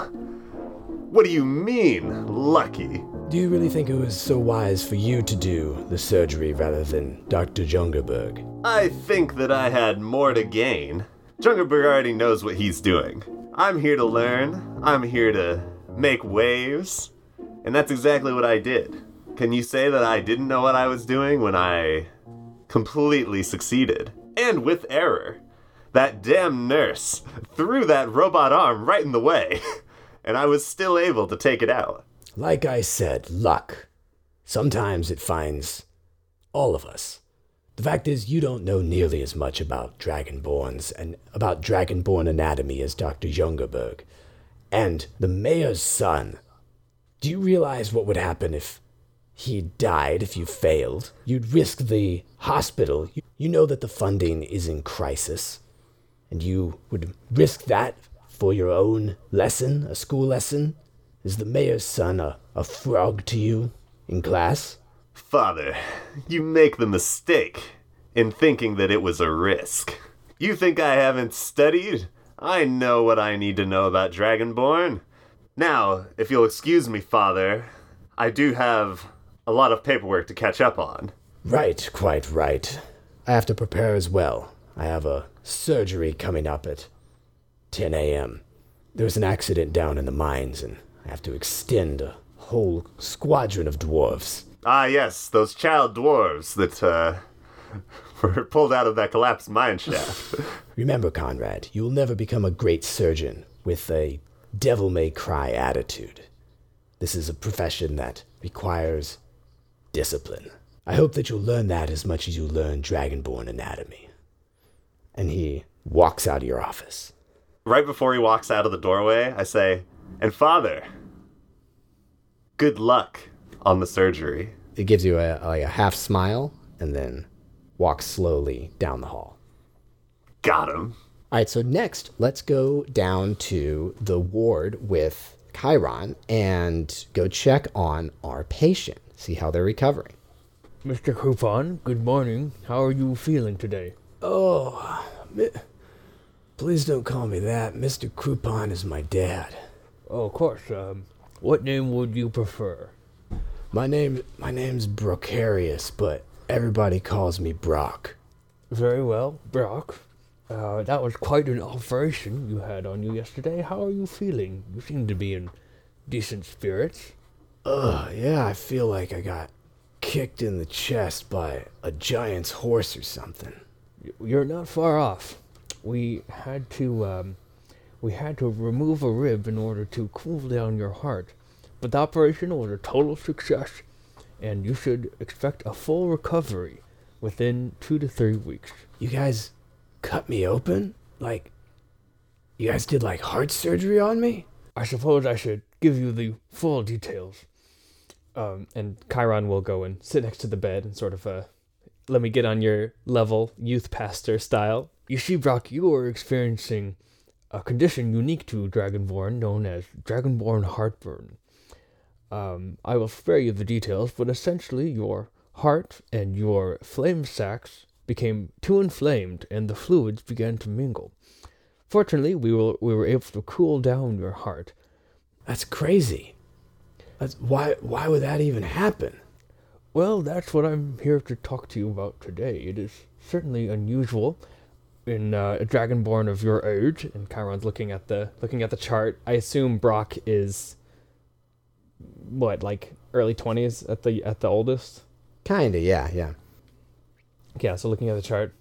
What do you mean, lucky? Do you really think it was so wise for you to do the surgery rather than Doctor Jungerberg? I think that I had more to gain. Jungerberg already knows what he's doing. I'm here to learn. I'm here to make waves. And that's exactly what I did. Can you say that I didn't know what I was doing when I completely succeeded? And with error. That damn nurse threw that robot arm right in the way, and I was still able to take it out. Like I said, luck. Sometimes it finds all of us. The fact is, you don't know nearly as much about Dragonborns and about Dragonborn anatomy as Doctor Jungerberg. And the mayor's son. Do you realize what would happen if he died, if you failed? You'd risk the hospital. You know that the funding is in crisis. And you would risk that for your own lesson, a school lesson? Is the mayor's son a, a frog to you in class? Father, you make the mistake in thinking that it was a risk. You think I haven't studied? I know what I need to know about Dragonborn. Now, if you'll excuse me, Father, I do have a lot of paperwork to catch up on. Right, quite right. I have to prepare as well. I have a surgery coming up at ten a.m. There was an accident down in the mines, and I have to extend a whole squadron of dwarves. Ah, yes, those child dwarves that uh, were pulled out of that collapsed mine shaft. Remember, Conrad, you will never become a great surgeon with a devil-may-cry attitude. This is a profession that requires discipline. I hope that you'll learn that as much as you learn Dragonborn anatomy. And he walks out of your office. Right before he walks out of the doorway, I say, and Father, good luck on the surgery. It gives you a, like a half smile and then walks slowly down the hall. Got him. All right, so next, let's go down to the ward with Chiron and go check on our patient, see how they're recovering. Mister Croupon, good morning. How are you feeling today? Oh, mi- please don't call me that. Mister Croupon is my dad. Oh, of course. Um, what name would you prefer? My name, my name's Brocarius, but everybody calls me Brock. Very well, Brock. Uh, that was quite an operation you had on you yesterday. How are you feeling? You seem to be in decent spirits. Ugh, yeah, I feel like I got kicked in the chest by a giant's horse or something. You're not far off. We had to um, we had to remove a rib in order to cool down your heart. But the operation was a total success, and you should expect a full recovery within two to three weeks. You guys cut me open? Like, you guys did, like, heart surgery on me? I suppose I should give you the full details. Um, and Chiron will go and sit next to the bed and sort of... Uh, let me get on your level, youth pastor style. You see, Brock, you are experiencing a condition unique to Dragonborn known as Dragonborn heartburn. Um, I will spare you the details, but essentially your heart and your flame sacs became too inflamed and the fluids began to mingle. Fortunately, we were, we were able to cool down your heart. That's crazy. That's, why, why would that even happen? Well, that's what I'm here to talk to you about today. It is certainly unusual in uh, a Dragonborn of your age. And Chiron's looking at the looking at the chart. I assume Brock is what, like early twenties at the at the oldest. Kinda, yeah, yeah. Yeah, so looking at the chart.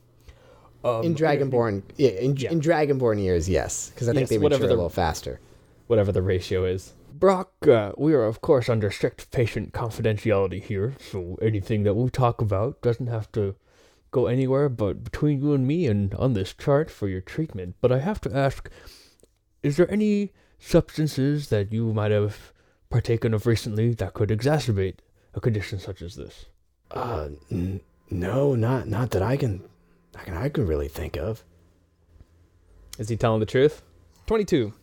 Um, in Dragonborn, yeah, in, yeah. in Dragonborn years, yes, because I think yes, they mature the, a little faster. Whatever the ratio is. Brock, uh, we are, of course, under strict patient confidentiality here, so anything that we talk about doesn't have to go anywhere but between you and me and on this chart for your treatment. But I have to ask, is there any substances that you might have partaken of recently that could exacerbate a condition such as this? Uh, n- no, not not that I can, I can, I can really think of. Is he telling the truth? twenty-two.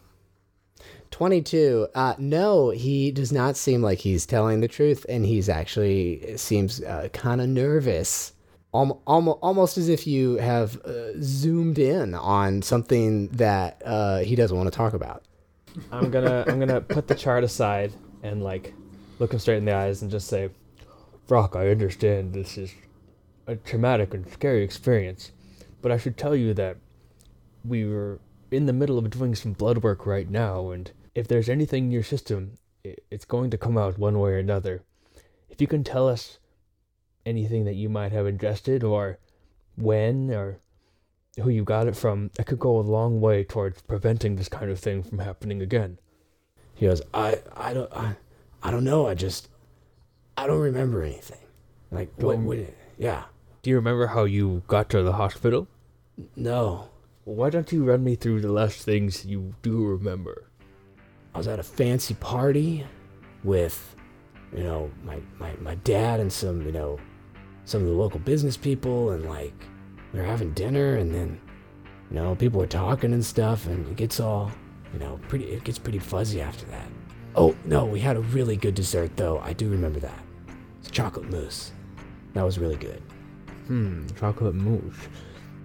twenty-two. Uh, no, he does not seem like he's telling the truth, and he's actually seems uh, kind of nervous, Al- almo- almost as if you have uh, zoomed in on something that uh, he doesn't want to talk about. I'm gonna I'm gonna put the chart aside and like look him straight in the eyes, and just say, Brock, I understand this is a traumatic and scary experience, but I should tell you that we were in the middle of doing some blood work right now, and if there's anything in your system, it's going to come out one way or another. If you can tell us anything that you might have ingested, or when, or who you got it from, it could go a long way towards preventing this kind of thing from happening again. He goes, I, I don't, I, I don't know. I just, I don't remember anything. Like, what, what, yeah. Do you remember how you got to the hospital? No. Well, why don't you run me through the last things you do remember? I was at a fancy party with, you know, my, my, my dad and some, you know, some of the local business people, and like, we were having dinner, and then, you know, people were talking and stuff, and it gets all, you know, pretty, it gets pretty fuzzy after that. Oh, no, we had a really good dessert, though. I do remember that. It's chocolate mousse. That was really good. Hmm, chocolate mousse.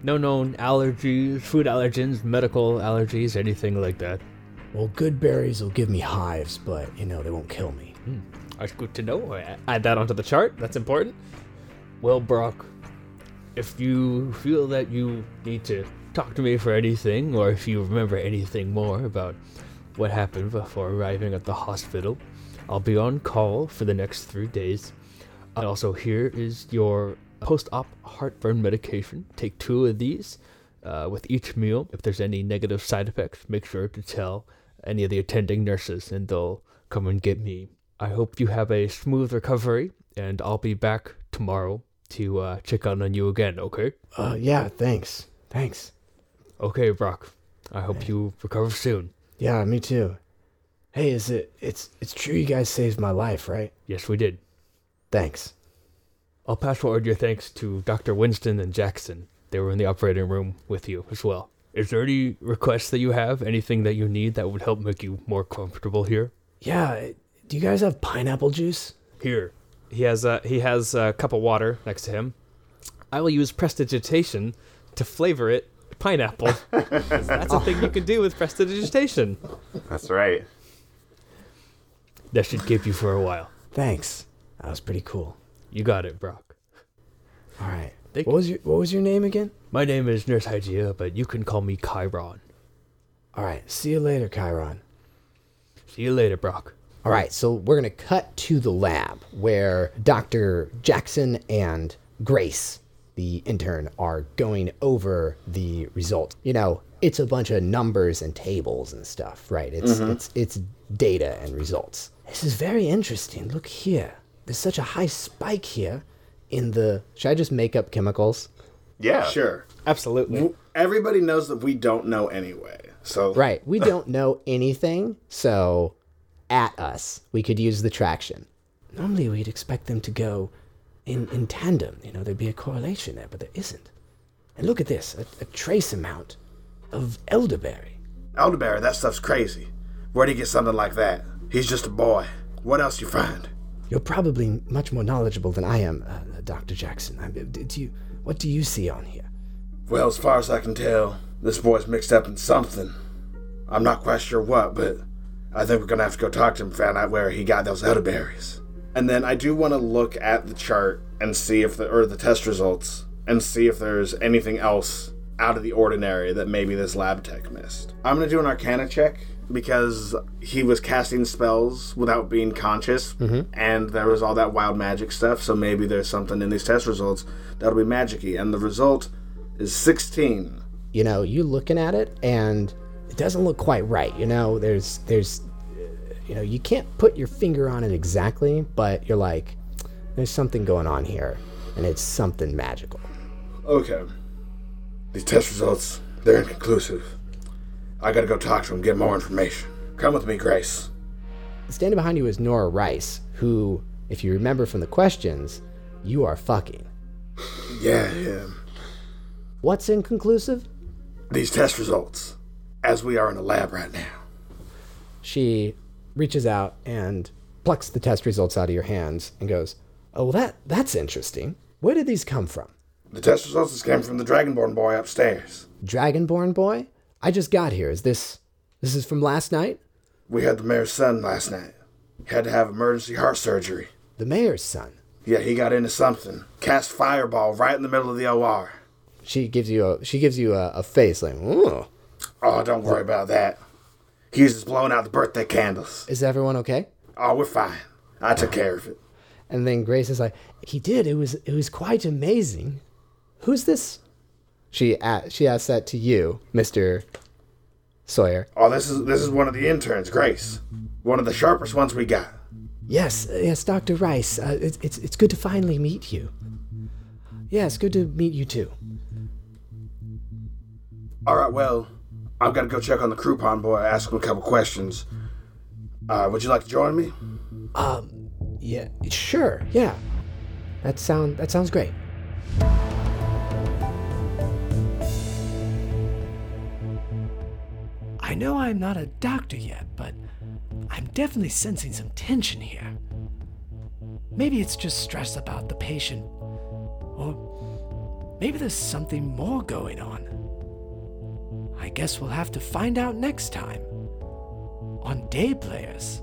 No known allergies, food allergens, medical allergies, anything like that. Well, good berries will give me hives, but, you know, they won't kill me. Hmm. That's good to know. Add that onto the chart. That's important. Well, Brock, if you feel that you need to talk to me for anything, or if you remember anything more about what happened before arriving at the hospital, I'll be on call for the next three days. And also, here is your post-op heartburn medication. Take two of these uh, with each meal. If there's any negative side effects, make sure to tell any of the attending nurses, and they'll come and get me. I hope you have a smooth recovery, and I'll be back tomorrow to uh, check on you again, okay? Uh, yeah, thanks. Thanks. Okay, Brock. I hope hey. you recover soon. Yeah, me too. Hey, is it... It's it's true you guys saved my life, right? Yes, we did. Thanks. I'll pass forward your thanks to Doctor Winston and Jackson. They were in the operating room with you as well. Is there any requests that you have? Anything that you need that would help make you more comfortable here? Yeah, do you guys have pineapple juice? Here. He has a, he has a cup of water next to him. I will use prestidigitation to flavor it pineapple. That's a thing you can do with prestidigitation. That's right. That should keep you for a while. Thanks. That was pretty cool. You got it, Brock. All right. Thank what was your What was your name again? My name is Nurse Hygeia, but you can call me Chiron. All right. See you later, Chiron. See you later, Brock. All right, so we're going to cut to the lab where Doctor Jackson and Grace, the intern, are going over the results. You know, it's a bunch of numbers and tables and stuff, right? It's mm-hmm. it's it's data and results. This is very interesting. Look here. There's such a high spike here in the... Should I just make up chemicals? Yeah. Sure. Absolutely. Everybody knows that we don't know anyway, so... Right. We don't know anything, so... at us. We could use the traction. Normally we'd expect them to go in, in tandem. You know, there'd be a correlation there, but there isn't. And look at this, a, a trace amount of elderberry. Elderberry, that stuff's crazy. Where'd he get something like that? He's just a boy. What else you find? You're probably much more knowledgeable than I am, uh, Doctor Jackson. I, do you, what do you see on here? Well, as far as I can tell, this boy's mixed up in something. I'm not quite sure what, but... I think we're going to have to go talk to him and find out where he got those elderberries. And then I do want to look at the chart and see if the, or the test results, and see if there's anything else out of the ordinary that maybe this lab tech missed. I'm going to do an Arcana check because he was casting spells without being conscious, mm-hmm. and there was all that wild magic stuff, so maybe there's something in these test results that'll be magic-y, and the result is sixteen. You know, you looking at it, and... it doesn't look quite right. You know, there's, there's, you know, you can't put your finger on it exactly, but you're like, there's something going on here, and it's something magical. Okay. These test results, they're inconclusive. I gotta go talk to him, get more information. Come with me, Grace. Standing behind you is Nora Rice, who, if you remember from the questions, you are fucking. Yeah, yeah. What's inconclusive? These test results. As we are in a lab right now. She reaches out and plucks the test results out of your hands and goes, oh, well, that, that's interesting. Where did these come from? The test results came from the Dragonborn boy upstairs. Dragonborn boy? I just got here. Is this, this is from last night? We had the mayor's son last night. had to have emergency heart surgery. The mayor's son? Yeah, he got into something. Cast fireball right in the middle of the O R. She gives you a she gives you a, a face like, ooh. Oh, don't worry about that. He was just blowing out the birthday candles. Is everyone okay? Oh, we're fine. I took care of it. And then Grace is like, he did. It was it was quite amazing. Who's this? She asked, she asked that to you, Mister Sawyer. Oh, this is this is one of the interns, Grace. One of the sharpest ones we got. Yes, yes, Doctor Rice. Uh, it's it's it's good to finally meet you. Yeah, it's good to meet you too. All right, well, I've got to go check on the Croupon boy. Ask him a couple questions. Uh, would you like to join me? Um, yeah, sure, yeah. That sound that sounds great. I know I'm not a doctor yet, but I'm definitely sensing some tension here. Maybe it's just stress about the patient, or maybe there's something more going on. I guess we'll have to find out next time on Day Players.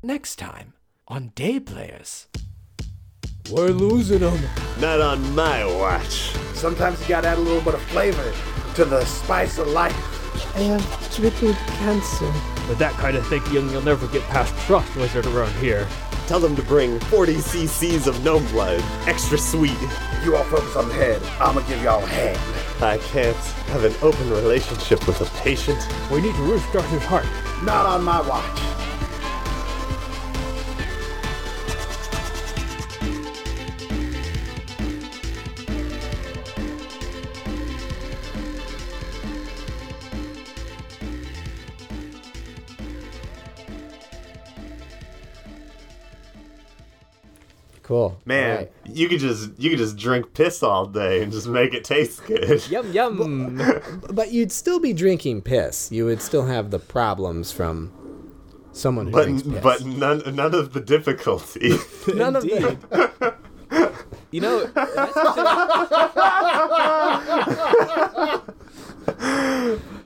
Next time on Day Players. We're losing them. Not on my watch. Sometimes you gotta add a little bit of flavor to the spice of life. I have triple cancer. With that kind of thinking, you'll never get past Frost Wizard around here. Tell them to bring forty cc's of gnome blood. Extra sweet. You all focus on the head. I'ma give y'all a hand. I can't have an open relationship with a patient. We need to restart his heart. Not on my watch. Cool. Man, right. you could just you could just drink piss all day and just make it taste good. Yum yum. But, but you'd still be drinking piss. You would still have the problems from someone who but, drinks piss. But none none of the difficulty. None of the You know.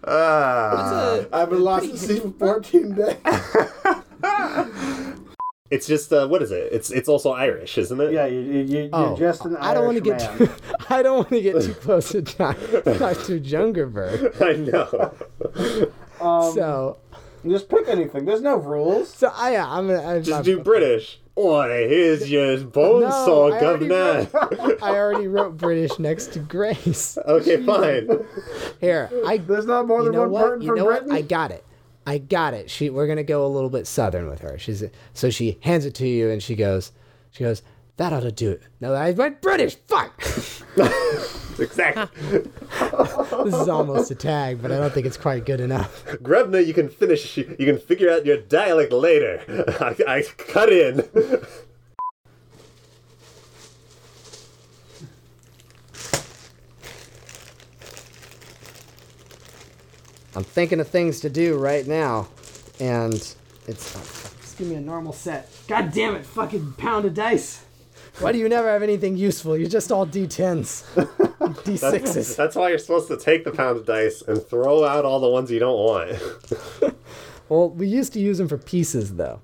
uh, I've been lost to sea for fourteen days. It's just uh, what is it? It's it's also Irish, isn't it? Yeah, you you you're oh, just an Irish I don't want to get man. Too, I don't want to get too close to Doctor Jungerberg. I know. Um, so just pick anything. There's no rules. So I I'm gonna I'm just do British. Oh, here's your bone no, saw, governor. I already wrote British next to Grace. Okay, fine. Here, I. There's not more than one part from you know Britain. What? I got it. I got it. She, we're gonna go a little bit southern with her. She's so she hands it to you and she goes, she goes. That ought to do it. No, I went British. Fuck. Exactly. This is almost a tag, but I don't think it's quite good enough. Grubner, you can finish. You can figure out your dialect later. I, I cut in. I'm thinking of things to do right now, and it's... Uh, just give me a normal set. God damn it, fucking pound of dice. Why do you never have anything useful? You're just all D tens. D sixes. That's, that's why you're supposed to take the pound of dice and throw out all the ones you don't want. Well, we used to use them for pieces, though.